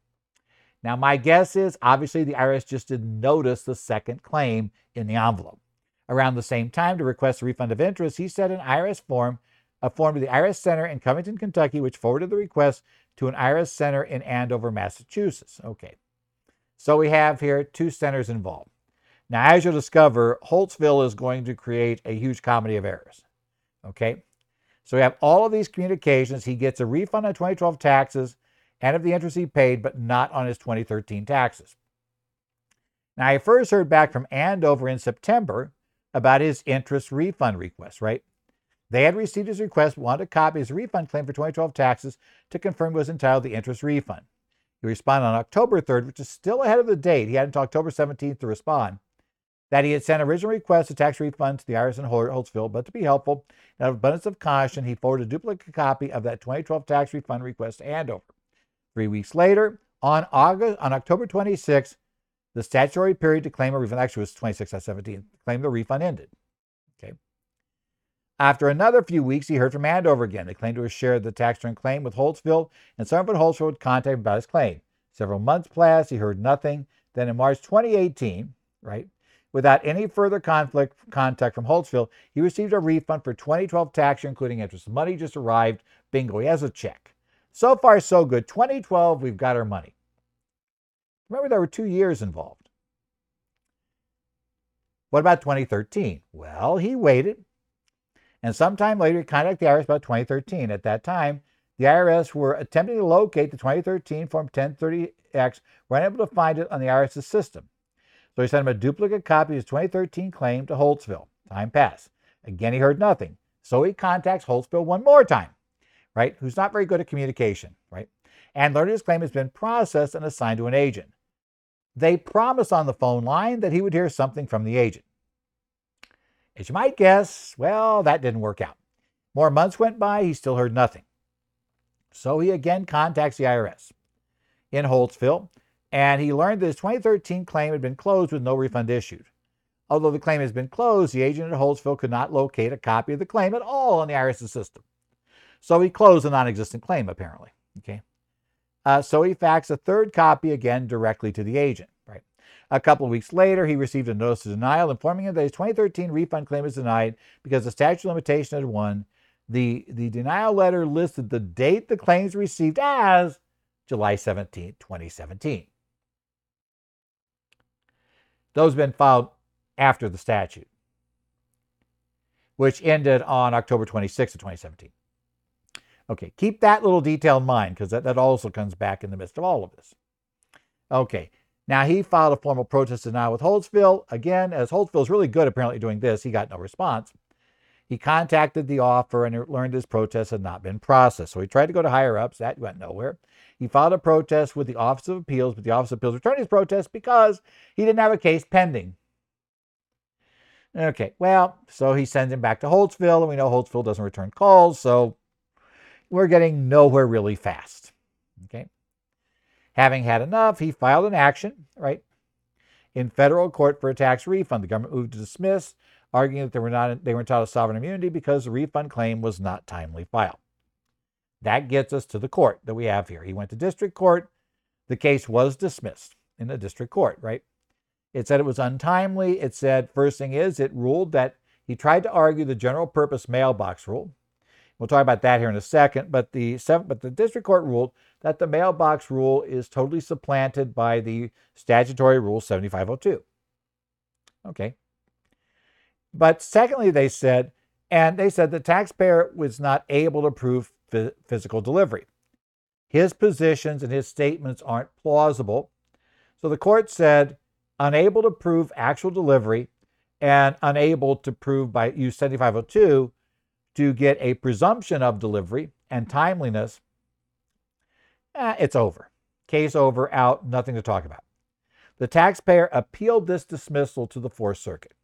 Now, my guess is, obviously, the IRS just didn't notice the second claim in the envelope. Around the same time, to request a refund of interest, he sent an IRS form, a form to the IRS Center in Covington, Kentucky, which forwarded the request to an IRS Center in Andover, Massachusetts. Okay. So we have here two centers involved. Now, as you'll discover, Holtsville is going to create a huge comedy of errors. Okay. So we have all of these communications. He gets a refund on 2012 taxes and of the interest he paid, but not on his 2013 taxes. Now, I first heard back from Andover in September about his interest refund request, right? They had received his request, wanted to copy his refund claim for 2012 taxes to confirm he was entitled to the interest refund. He responded on October 3rd, which is still ahead of the date. He had until October 17th to respond. that he had sent original requests of tax refunds to the IRS in Holtsville, but to be helpful, out of abundance of caution, he forwarded a duplicate copy of that 2012 tax refund request to Andover. 3 weeks later, on October 26, the statutory period to claim a refund, actually it was 26 out of 17, claim the refund ended. Okay. After another few weeks, he heard from Andover again. They claimed to have shared the tax return claim with Holtsville, and someone from Holtsville would contact him about his claim. Several months passed, he heard nothing. Then in March 2018, right, without any further contact from Holtsville, he received a refund for 2012 tax, including interest. The money just arrived. Bingo, he has a check. So far, so good. 2012, we've got our money. Remember, there were 2 years involved. What about 2013? Well, he waited, and sometime later he contacted the IRS about 2013. At that time, the IRS were attempting to locate the 2013 Form 1040X, were unable to find it on the IRS's system. So he sent him a duplicate copy of his 2013 claim to Holtsville. Time passed. Again, he heard nothing. So he contacts Holtsville one more time, right? Who's not very good at communication, right? And learned his claim has been processed and assigned to an agent. They promised on the phone line that he would hear something from the agent. As you might guess, well, that didn't work out. More months went by, he still heard nothing. So he again contacts the IRS in Holtsville, and he learned that his 2013 claim had been closed with no refund issued. Although the claim has been closed, the agent at Holtsville could not locate a copy of the claim at all on the IRS's system. So he closed a non-existent claim, apparently. Okay. So he faxed a third copy again directly to the agent. Right. A couple of weeks later, he received a notice of denial informing him that his 2013 refund claim was denied because the statute of limitation had run. The denial letter listed the date the claims received as July 17, 2017. Those have been filed after the statute, which ended on October 26 of 2017. Okay, keep that little detail in mind because that also comes back in the midst of all of this. Okay, now he filed a formal protest denial with Holtsville. Again, as Holtsville's really good apparently doing this, he got no response. He contacted the offer and learned his protest had not been processed. So he tried to go to higher-ups. That went nowhere. He filed a protest with the Office of Appeals, but the Office of Appeals returned his protest because he didn't have a case pending. Okay, well, so he sends him back to Holtsville, and we know Holtsville doesn't return calls, so we're getting nowhere really fast. Okay. Having had enough, he filed an action, right, in federal court for a tax refund. The government moved to dismiss, arguing that they were entitled to sovereign immunity because the refund claim was not timely filed. That gets us to the court that we have here. He went to district court. The case was dismissed in the district court, right? It said it was untimely. It said, first thing is, it ruled that he tried to argue the general purpose mailbox rule. We'll talk about that here in a second, but the district court ruled that the mailbox rule is totally supplanted by the statutory rule 7502. Okay. But secondly, they said the taxpayer was not able to prove physical delivery. His positions and his statements aren't plausible. So the court said unable to prove actual delivery and unable to prove by use 7502 to get a presumption of delivery and timeliness, it's over. Case over, out, nothing to talk about. The taxpayer appealed this dismissal to the Fourth Circuit.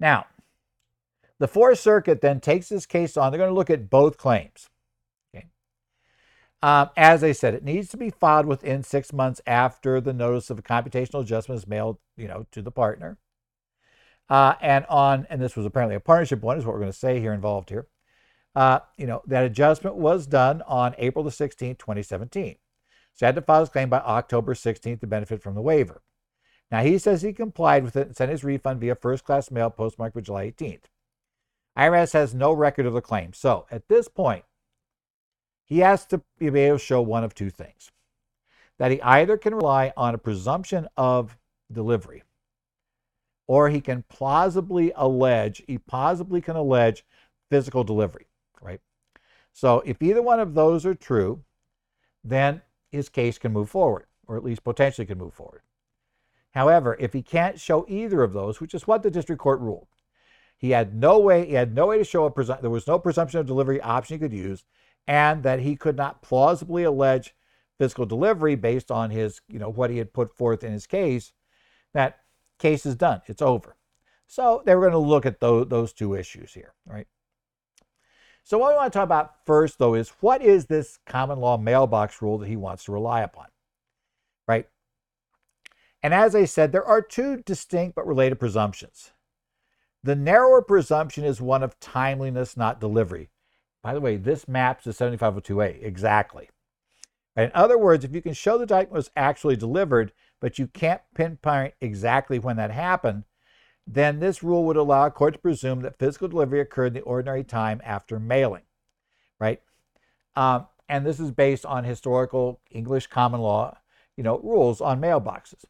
Now, the Fourth Circuit then takes this case on. They're going to look at both claims. Okay. As I said, it needs to be filed within 6 months after the notice of a computational adjustment is mailed, to the partner. And this was apparently a partnership one, is what we're going to say here involved here. That adjustment was done on April the 16th, 2017. So he had to file his claim by October 16th to benefit from the waiver. Now, he says he complied with it and sent his refund via first-class mail postmarked by July 18th. IRS has no record of the claim. So, at this point, he has to be able to show one of two things. That he either can rely on a presumption of delivery, or he can plausibly allege, physical delivery, right? So, if either one of those are true, then his case can move forward, or at least potentially can move forward. However, if he can't show either of those, which is what the district court ruled, he had no way to show there was no presumption of delivery option he could use, and that he could not plausibly allege physical delivery based on his, what he had put forth in his case, that case is done, it's over. So they were going to look at those two issues here, right? So what we want to talk about first, though, is what is this common law mailbox rule that he wants to rely upon, right? And as I said, there are two distinct but related presumptions. The narrower presumption is one of timeliness, not delivery. By the way, this maps to 7502A exactly. In other words, if you can show the document was actually delivered, but you can't pinpoint exactly when that happened, then this rule would allow a court to presume that physical delivery occurred in the ordinary time after mailing, right? And this is based on historical English common law, rules on mailboxes.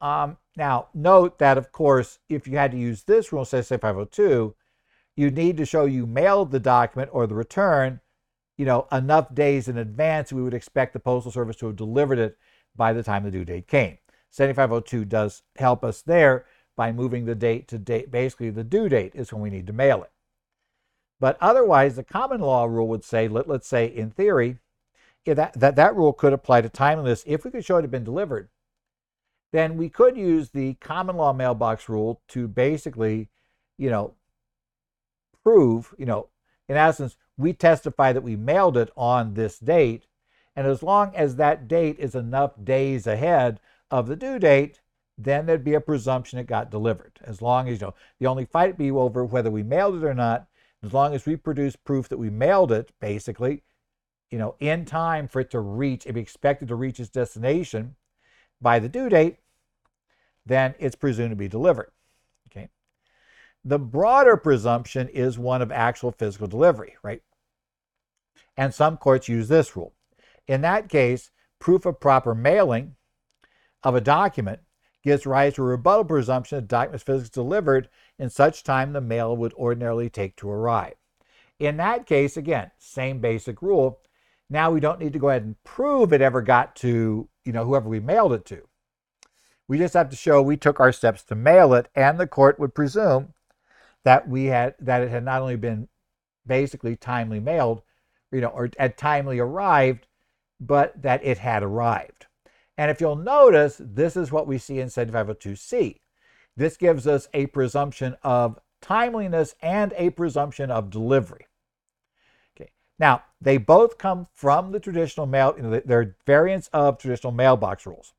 Now, note that, of course, if you had to use this rule, say 502, you need to show you mailed the document or the return, enough days in advance. We would expect the Postal Service to have delivered it by the time the due date came. 7502 does help us there by moving the date to date. Basically, the due date is when we need to mail it. But otherwise, the common law rule would say, let's say in theory, that rule could apply to timeliness. If we could show it had been delivered, then we could use the common law mailbox rule to basically, prove, in essence, we testify that we mailed it on this date. And as long as that date is enough days ahead of the due date, then there'd be a presumption it got delivered. As long as, the only fight would be over whether we mailed it or not. As long as we produce proof that we mailed it, basically, in time for it to reach, if expected to reach its destination by the due date, then it's presumed to be delivered. The broader presumption is one of actual physical delivery, right? And some courts use this rule. In that case, proof of proper mailing of a document gives rise to a rebuttal presumption that documents physically delivered in such time the mail would ordinarily take to arrive. In that case, again, same basic rule. Now we don't need to go ahead and prove it ever got to, whoever we mailed it to. We just have to show we took our steps to mail it, and the court would presume that it had not only been basically timely mailed, or had timely arrived, but that it had arrived. And if you'll notice, this is what we see in 7502C. This gives us a presumption of timeliness and a presumption of delivery. Okay. Now, they both come from the traditional mail, they're variants of traditional mailbox rules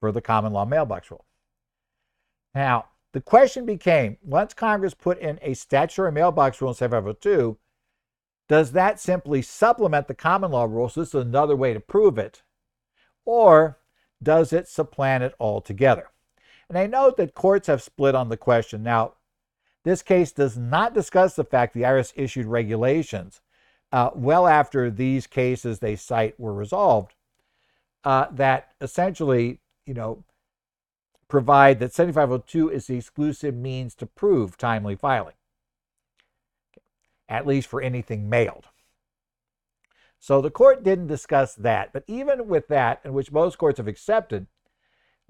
for the common law mailbox rule. Now, the question became, once Congress put in a statutory mailbox rule in 7502, does that simply supplement the common law rule? So this is another way to prove it. Or does it supplant it altogether? And I note that courts have split on the question. Now, this case does not discuss the fact the IRS issued regulations well after these cases they cite were resolved that essentially, provide that 7502 is the exclusive means to prove timely filing, at least for anything mailed. So the court didn't discuss that, but even with that, in which most courts have accepted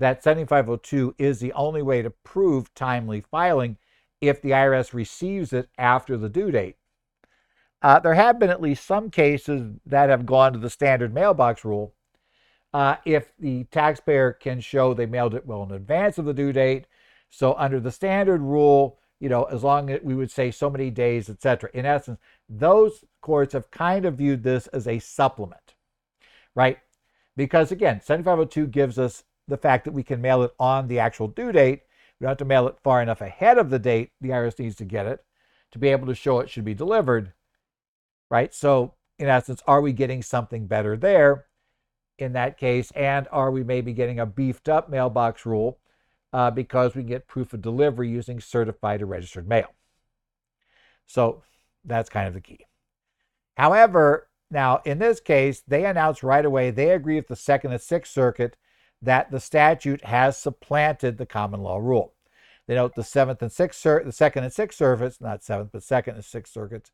that 7502 is the only way to prove timely filing if the IRS receives it after the due date, there have been at least some cases that have gone to the standard mailbox rule. If the taxpayer can show they mailed it well in advance of the due date. So under the standard rule, as long as we would say so many days, etc. In essence, those courts have kind of viewed this as a supplement, right? Because again, 7502 gives us the fact that we can mail it on the actual due date. We don't have to mail it far enough ahead of the date the IRS needs to get it to be able to show it should be delivered, right? So in essence, are we getting something better there? In that case, and are we maybe getting a beefed up mailbox rule because we can get proof of delivery using certified or registered mail? So that's kind of the key. However, now in this case, they announced right away they agree with the Second and Sixth Circuit that the statute has supplanted the common law rule. They note the Second and Sixth Circuits, not Seventh, but Second and Sixth Circuits,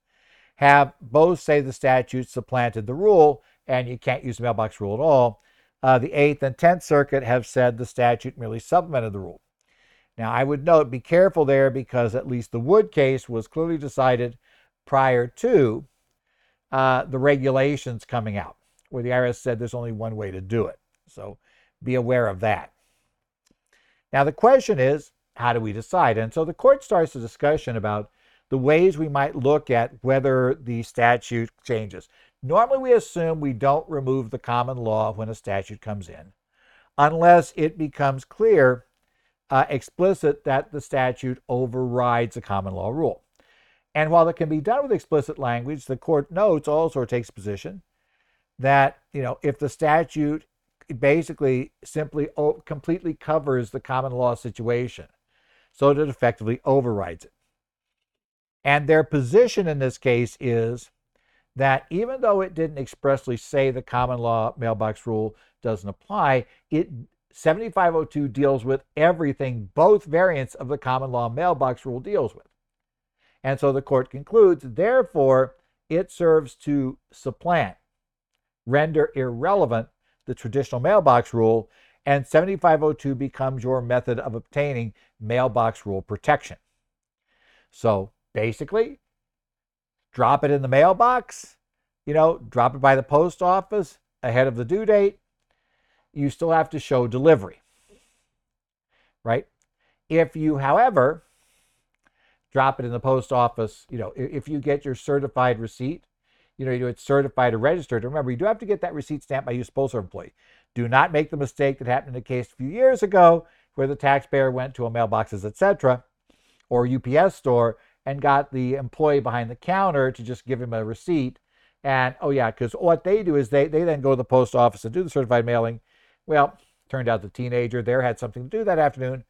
have both say the statute supplanted the rule and you can't use the mailbox rule at all. The 8th and 10th Circuit have said the statute merely supplemented the rule. Now, I would note, be careful there because at least the Wood case was clearly decided prior to the regulations coming out, where the IRS said there's only one way to do it. So be aware of that. Now the question is, how do we decide? And so the court starts a discussion about the ways we might look at whether the statute changes. Normally we assume we don't remove the common law when a statute comes in, unless it becomes clear, explicit, that the statute overrides a common law rule. And while that can be done with explicit language, the court notes also takes position that, you know, if the statute basically simply completely covers the common law situation, so that it effectively overrides it. And their position in this case is that even though it didn't expressly say the common law mailbox rule doesn't apply, it 7502 deals with everything both variants of the common law mailbox rule deals with. And so the court concludes, therefore, it serves to supplant, render irrelevant, the traditional mailbox rule, and 7502 becomes your method of obtaining mailbox rule protection. So basically, drop it in the mailbox, you know, drop it by the post office ahead of the due date. You still have to show delivery, right? If you, however, drop it in the post office, you know, if you get your certified receipt, you know, you do it certified or registered. Remember, you do have to get that receipt stamped by your postal employee. Do not make the mistake that happened in a case a few years ago where the taxpayer went to a mailboxes, etc., or UPS store and got the employee behind the counter to just give him a receipt. And, oh yeah, because what they do is they then go to the post office and do the certified mailing. Well, turned out the teenager there had something to do that afternoon,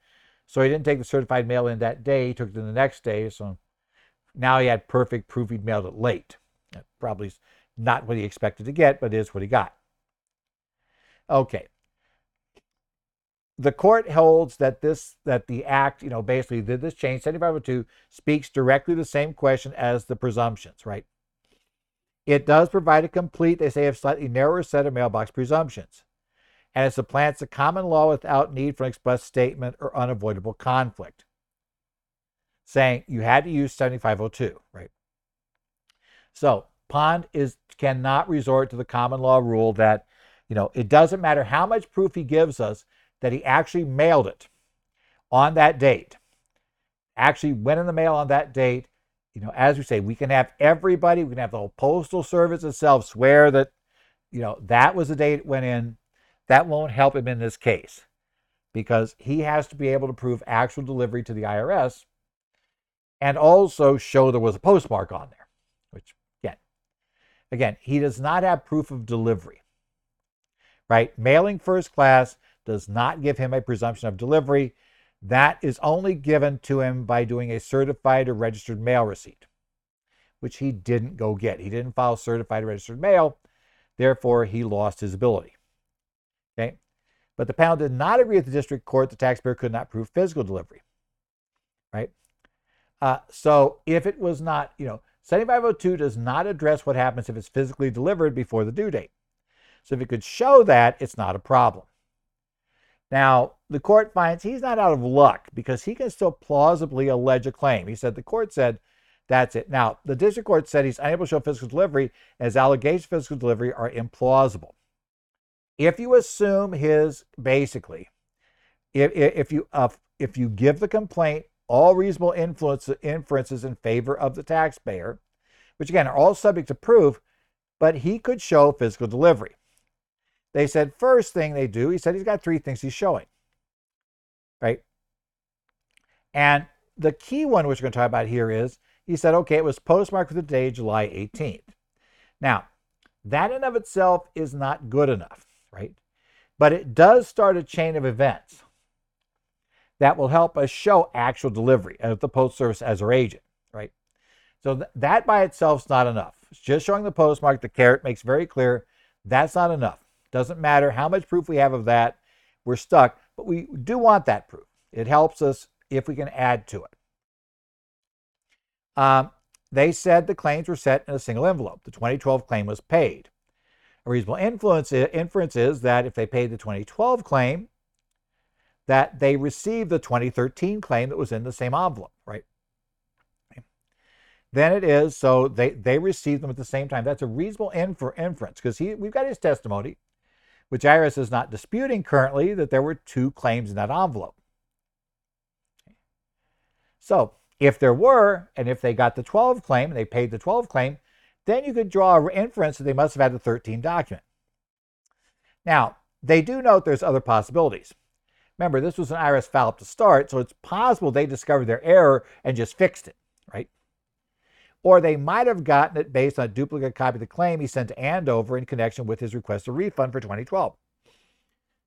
so he didn't take the certified mail in that day. He took it in the next day, so now he had perfect proof he'd mailed it late. Probably not what he expected to get, but is what he got. Okay. The court holds that the act, you know, basically this change, 7502, speaks directly to the same question as the presumptions, right? It does provide a complete, they say, a slightly narrower set of mailbox presumptions, and it supplants the common law without need for an express statement or unavoidable conflict, saying you had to use 7502, right? So Pond cannot resort to the common law rule that, you know, it doesn't matter how much proof he gives us that he actually mailed it on that date, actually went in the mail on that date. You know, as we say, we can have everybody, we can have the whole Postal Service itself swear that, you know, that was the date it went in. That won't help him in this case because he has to be able to prove actual delivery to the IRS and also show there was a postmark on there, which again, he does not have proof of delivery, right? Mailing first class does not give him a presumption of delivery. That is only given to him by doing a certified or registered mail receipt, which he didn't go get. He didn't file certified or registered mail. Therefore, he lost his ability, okay? But the panel did not agree with the district court. The taxpayer could not prove physical delivery, right? So if it was not, you know, 7502 does not address what happens if it's physically delivered before the due date. So if it could show that, it's not a problem. Now, the court finds he's not out of luck because he can still plausibly allege a claim. He said, the court said, that's it. Now, the district court said he's unable to show physical delivery as allegations of physical delivery are implausible. If you assume his, basically, if you give the complaint all reasonable inferences in favor of the taxpayer, which again are all subject to proof, but he could show physical delivery. They said first thing they do, he said he's got three things he's showing, right? And the key one which we're going to talk about here is, he said, okay, it was postmarked for the day July 18th. Now, that in of itself is not good enough, right? But it does start a chain of events that will help us show actual delivery of the Postal Service as our agent, right? So that by itself is not enough. It's just showing the postmark, the carrot makes very clear, that's not enough. Doesn't matter how much proof we have of that, we're stuck, but we do want that proof. It helps us if we can add to it. They said the claims were set in a single envelope. The 2012 claim was paid. A reasonable inference is that if they paid the 2012 claim, that they received the 2013 claim that was in the same envelope, right? Okay. Then it is, so they received them at the same time. That's a reasonable inference because we've got his testimony, which IRS is not disputing currently, that there were two claims in that envelope. So if there were, and if they got the 12 claim, and they paid the 12 claim, then you could draw an inference that they must have had the 13 document. Now, they do note there's other possibilities. Remember, this was an IRS foul-up to start, so it's possible they discovered their error and just fixed it, right? Or they might have gotten it based on a duplicate copy of the claim he sent to Andover in connection with his request for refund for 2012.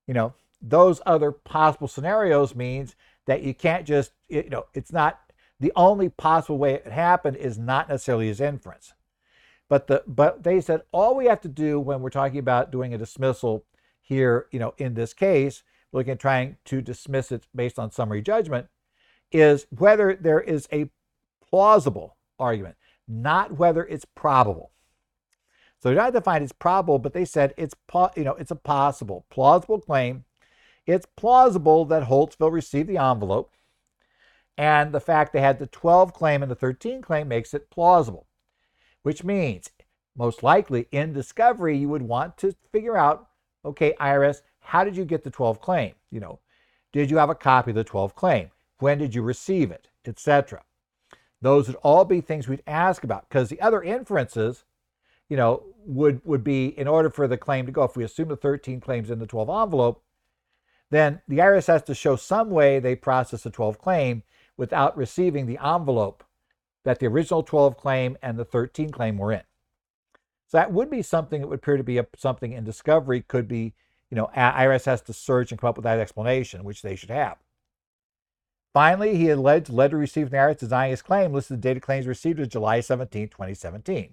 You know, those other possible scenarios means that you can't just, you know, it's not, the only possible way it happened is not necessarily his inference. But they said all we have to do when we're talking about doing a dismissal here, you know, in this case, looking at trying to dismiss it based on summary judgment, is whether there is a plausible argument, not whether it's probable. So they tried to find it's probable, but they said it's, you know, it's a possible, plausible claim. It's plausible that Holtsville received the envelope, and the fact they had the 12 claim and the 13 claim makes it plausible, which means most likely in discovery you would want to figure out, okay, IRS, how did you get the 12 claim? You know, did you have a copy of the 12 claim? When did you receive it, etc.? Those would all be things we'd ask about, because the other inferences, you know, would be, in order for the claim to go, if we assume the 13 claims in the 12 envelope, then the IRS has to show some way they processed the 12 claim without receiving the envelope that the original 12 claim and the 13 claim were in. So that would be something that would appear to be something in discovery, could be, you know, IRS has to search and come up with that explanation, which they should have. Finally, he alleged letter received from the IRS denying his claim listed the date of claims received as July 17, 2017. The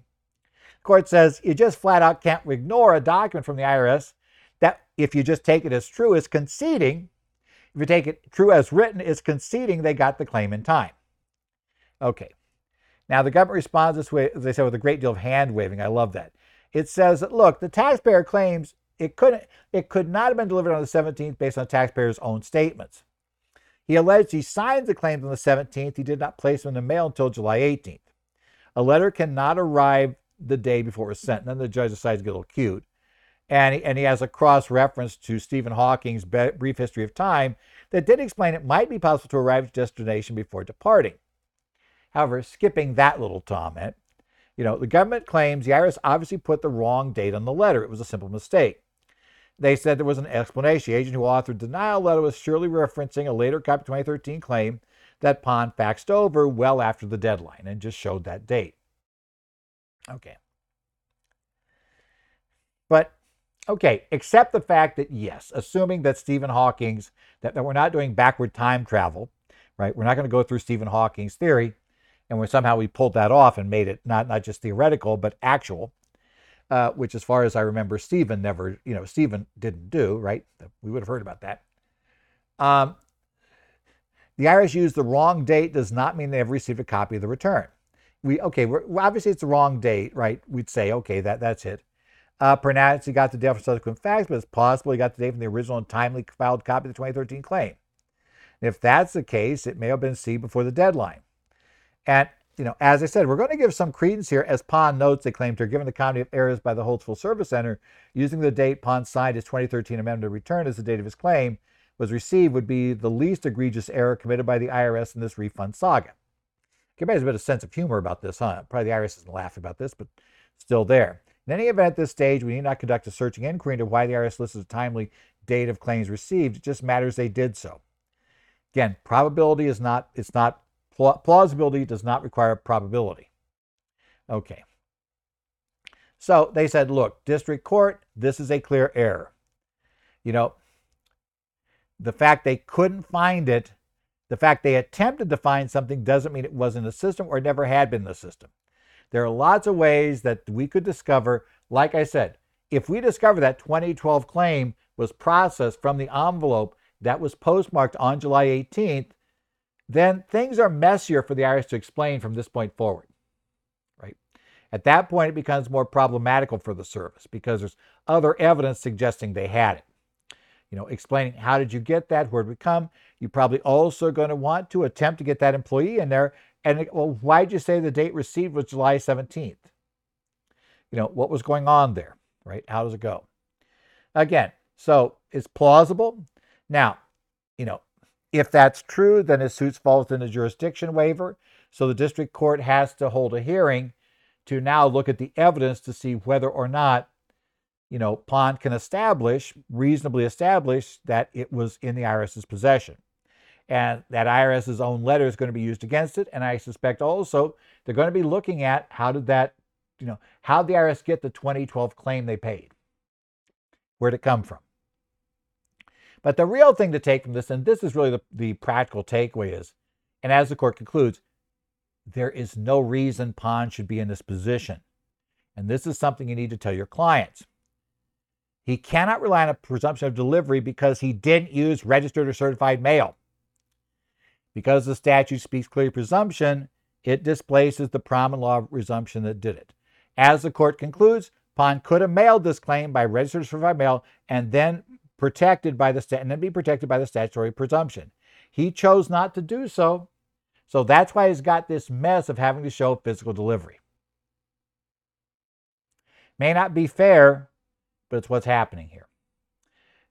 court says you just flat out can't ignore a document from the IRS that, if you just take it as true, is conceding, if you take it true as written, is conceding they got the claim in time. Okay. Now, the government responds this way, as they said, with a great deal of hand waving. I love that. It says that, look, the taxpayer claims it could not have been delivered on the 17th based on the taxpayer's own statements. He alleged he signed the claims on the 17th. He did not place them in the mail until July 18th. A letter cannot arrive the day before it was sent. And then the judge decides to get a little cute. And he has a cross-reference to Stephen Hawking's Brief History of Time that did explain it might be possible to arrive at destination before departing. However, skipping that little comment, you know, the government claims the IRS obviously put the wrong date on the letter. It was a simple mistake. They said there was an explanation. The agent who authored the denial letter was surely referencing a later copy 2013 claim that Pond faxed over well after the deadline and just showed that date. Okay. But, okay, except the fact that, yes, assuming that Stephen Hawking's, that we're not doing backward time travel, right? We're not going to go through Stephen Hawking's theory, and we somehow we pulled that off and made it not just theoretical, but actual. Which, as far as I remember, Stephen never, you know, Stephen didn't do, right? We would have heard about that. The IRS used the wrong date does not mean they have received a copy of the return. Obviously it's the wrong date, right? We'd say, okay, that's it. Pronounced he got the date from subsequent facts, but it's possible he got the date from the original and timely filed copy of the 2013 claim. And if that's the case, it may have been received before the deadline. And, you know, as I said, we're going to give some credence here. As Pond notes, they claim to have given the comedy of errors by the Holtsville Service Center using the date Pond signed his 2013 amendment to return as the date of his claim was received would be the least egregious error committed by the IRS in this refund saga. Everybody has a bit of sense of humor about this, huh? Probably the IRS isn't laughing about this, but still there. In any event, at this stage, we need not conduct a searching inquiry into why the IRS listed a timely date of claims received. It just matters they did so. Again, probability is not, it's not, plausibility does not require probability. Okay. So they said, look, district court, this is a clear error. You know, the fact they couldn't find it, the fact they attempted to find something doesn't mean it wasn't in the system or never had been in the system. There are lots of ways that we could discover, like I said, if we discover that 2012 claim was processed from the envelope that was postmarked on July 18th, then things are messier for the IRS to explain from this point forward, right? At that point, it becomes more problematical for the service because there's other evidence suggesting they had it. You know, explaining how did you get that, where did it come? You're probably also going to want to attempt to get that employee in there. And, well, why did you say the date received was July 17th? You know, what was going on there, right? How does it go? Again, so it's plausible. Now, you know, If that's true, then his suit falls within the jurisdiction waiver. So the district court has to hold a hearing to now look at the evidence to see whether or not, you know, Pond can establish, reasonably establish, that it was in the IRS's possession. And that IRS's own letter is going to be used against it. And I suspect also they're going to be looking at how did that, you know, how did the IRS get the 2012 claim they paid? Where'd it come from? But the real thing to take from this, and this is really the practical takeaway is, and as the court concludes, there is no reason Pond should be in this position. And this is something you need to tell your clients. He cannot rely on a presumption of delivery because he didn't use registered or certified mail. Because the statute speaks clearly presumption, it displaces the common law presumption that did it. As the court concludes, Pond could have mailed this claim by registered or certified mail and then be protected by the statutory presumption. He chose not to do so. So that's why he's got this mess of having to show physical delivery. May not be fair, but it's what's happening here.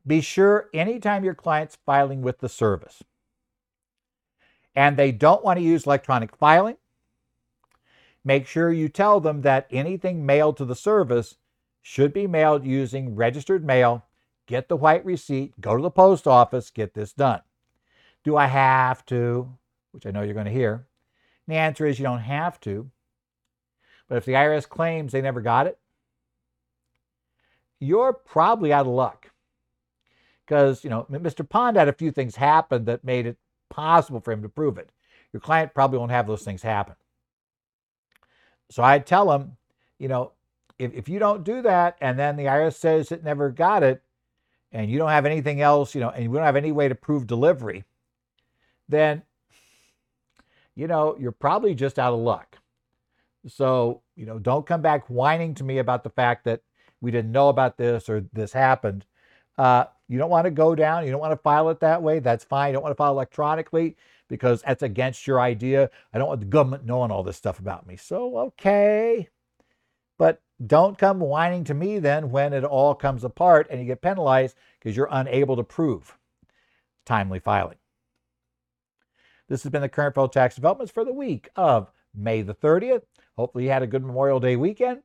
Be sure anytime your client's filing with the service and they don't want to use electronic filing, make sure you tell them that anything mailed to the service should be mailed using registered mail. Get the white receipt, go to the post office, get this done. Do I have to? Which I know you're going to hear. And the answer is you don't have to. But if the IRS claims they never got it, you're probably out of luck. Because, you know, Mr. Pond had a few things happen that made it possible for him to prove it. Your client probably won't have those things happen. So I tell him, you know, if you don't do that and then the IRS says it never got it and you don't have anything else, you know, and we don't have any way to prove delivery, then, you know, you're probably just out of luck. So, you know, don't come back whining to me about the fact that we didn't know about this or this happened. You don't want to go down. You don't want to file it that way. That's fine. You don't want to file electronically because that's against your idea. I don't want the government knowing all this stuff about me. So, okay. But don't come whining to me then when it all comes apart and you get penalized because you're unable to prove timely filing. This has been the current federal tax developments for the week of May the 30th. Hopefully you had a good Memorial Day weekend.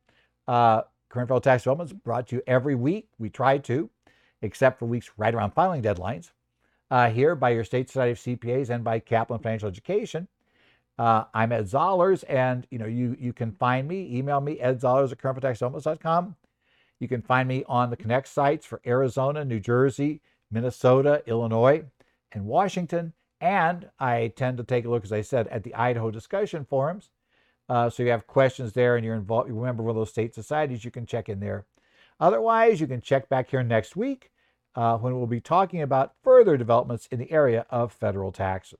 Current federal tax developments brought to you every week. We try to, except for weeks right around filing deadlines, here by your State Society of CPAs and by Kaplan Financial Education. I'm Ed Zollers, and you know you can find me, email me, edzollers@currentfederaltaxdevelopments.com. You can find me on the Connect sites for Arizona, New Jersey, Minnesota, Illinois, and Washington. And I tend to take a look, as I said, at the Idaho discussion forums. So you have questions there and you're involved, you remember one of those state societies, you can check in there. Otherwise, you can check back here next week when we'll be talking about further developments in the area of federal taxes.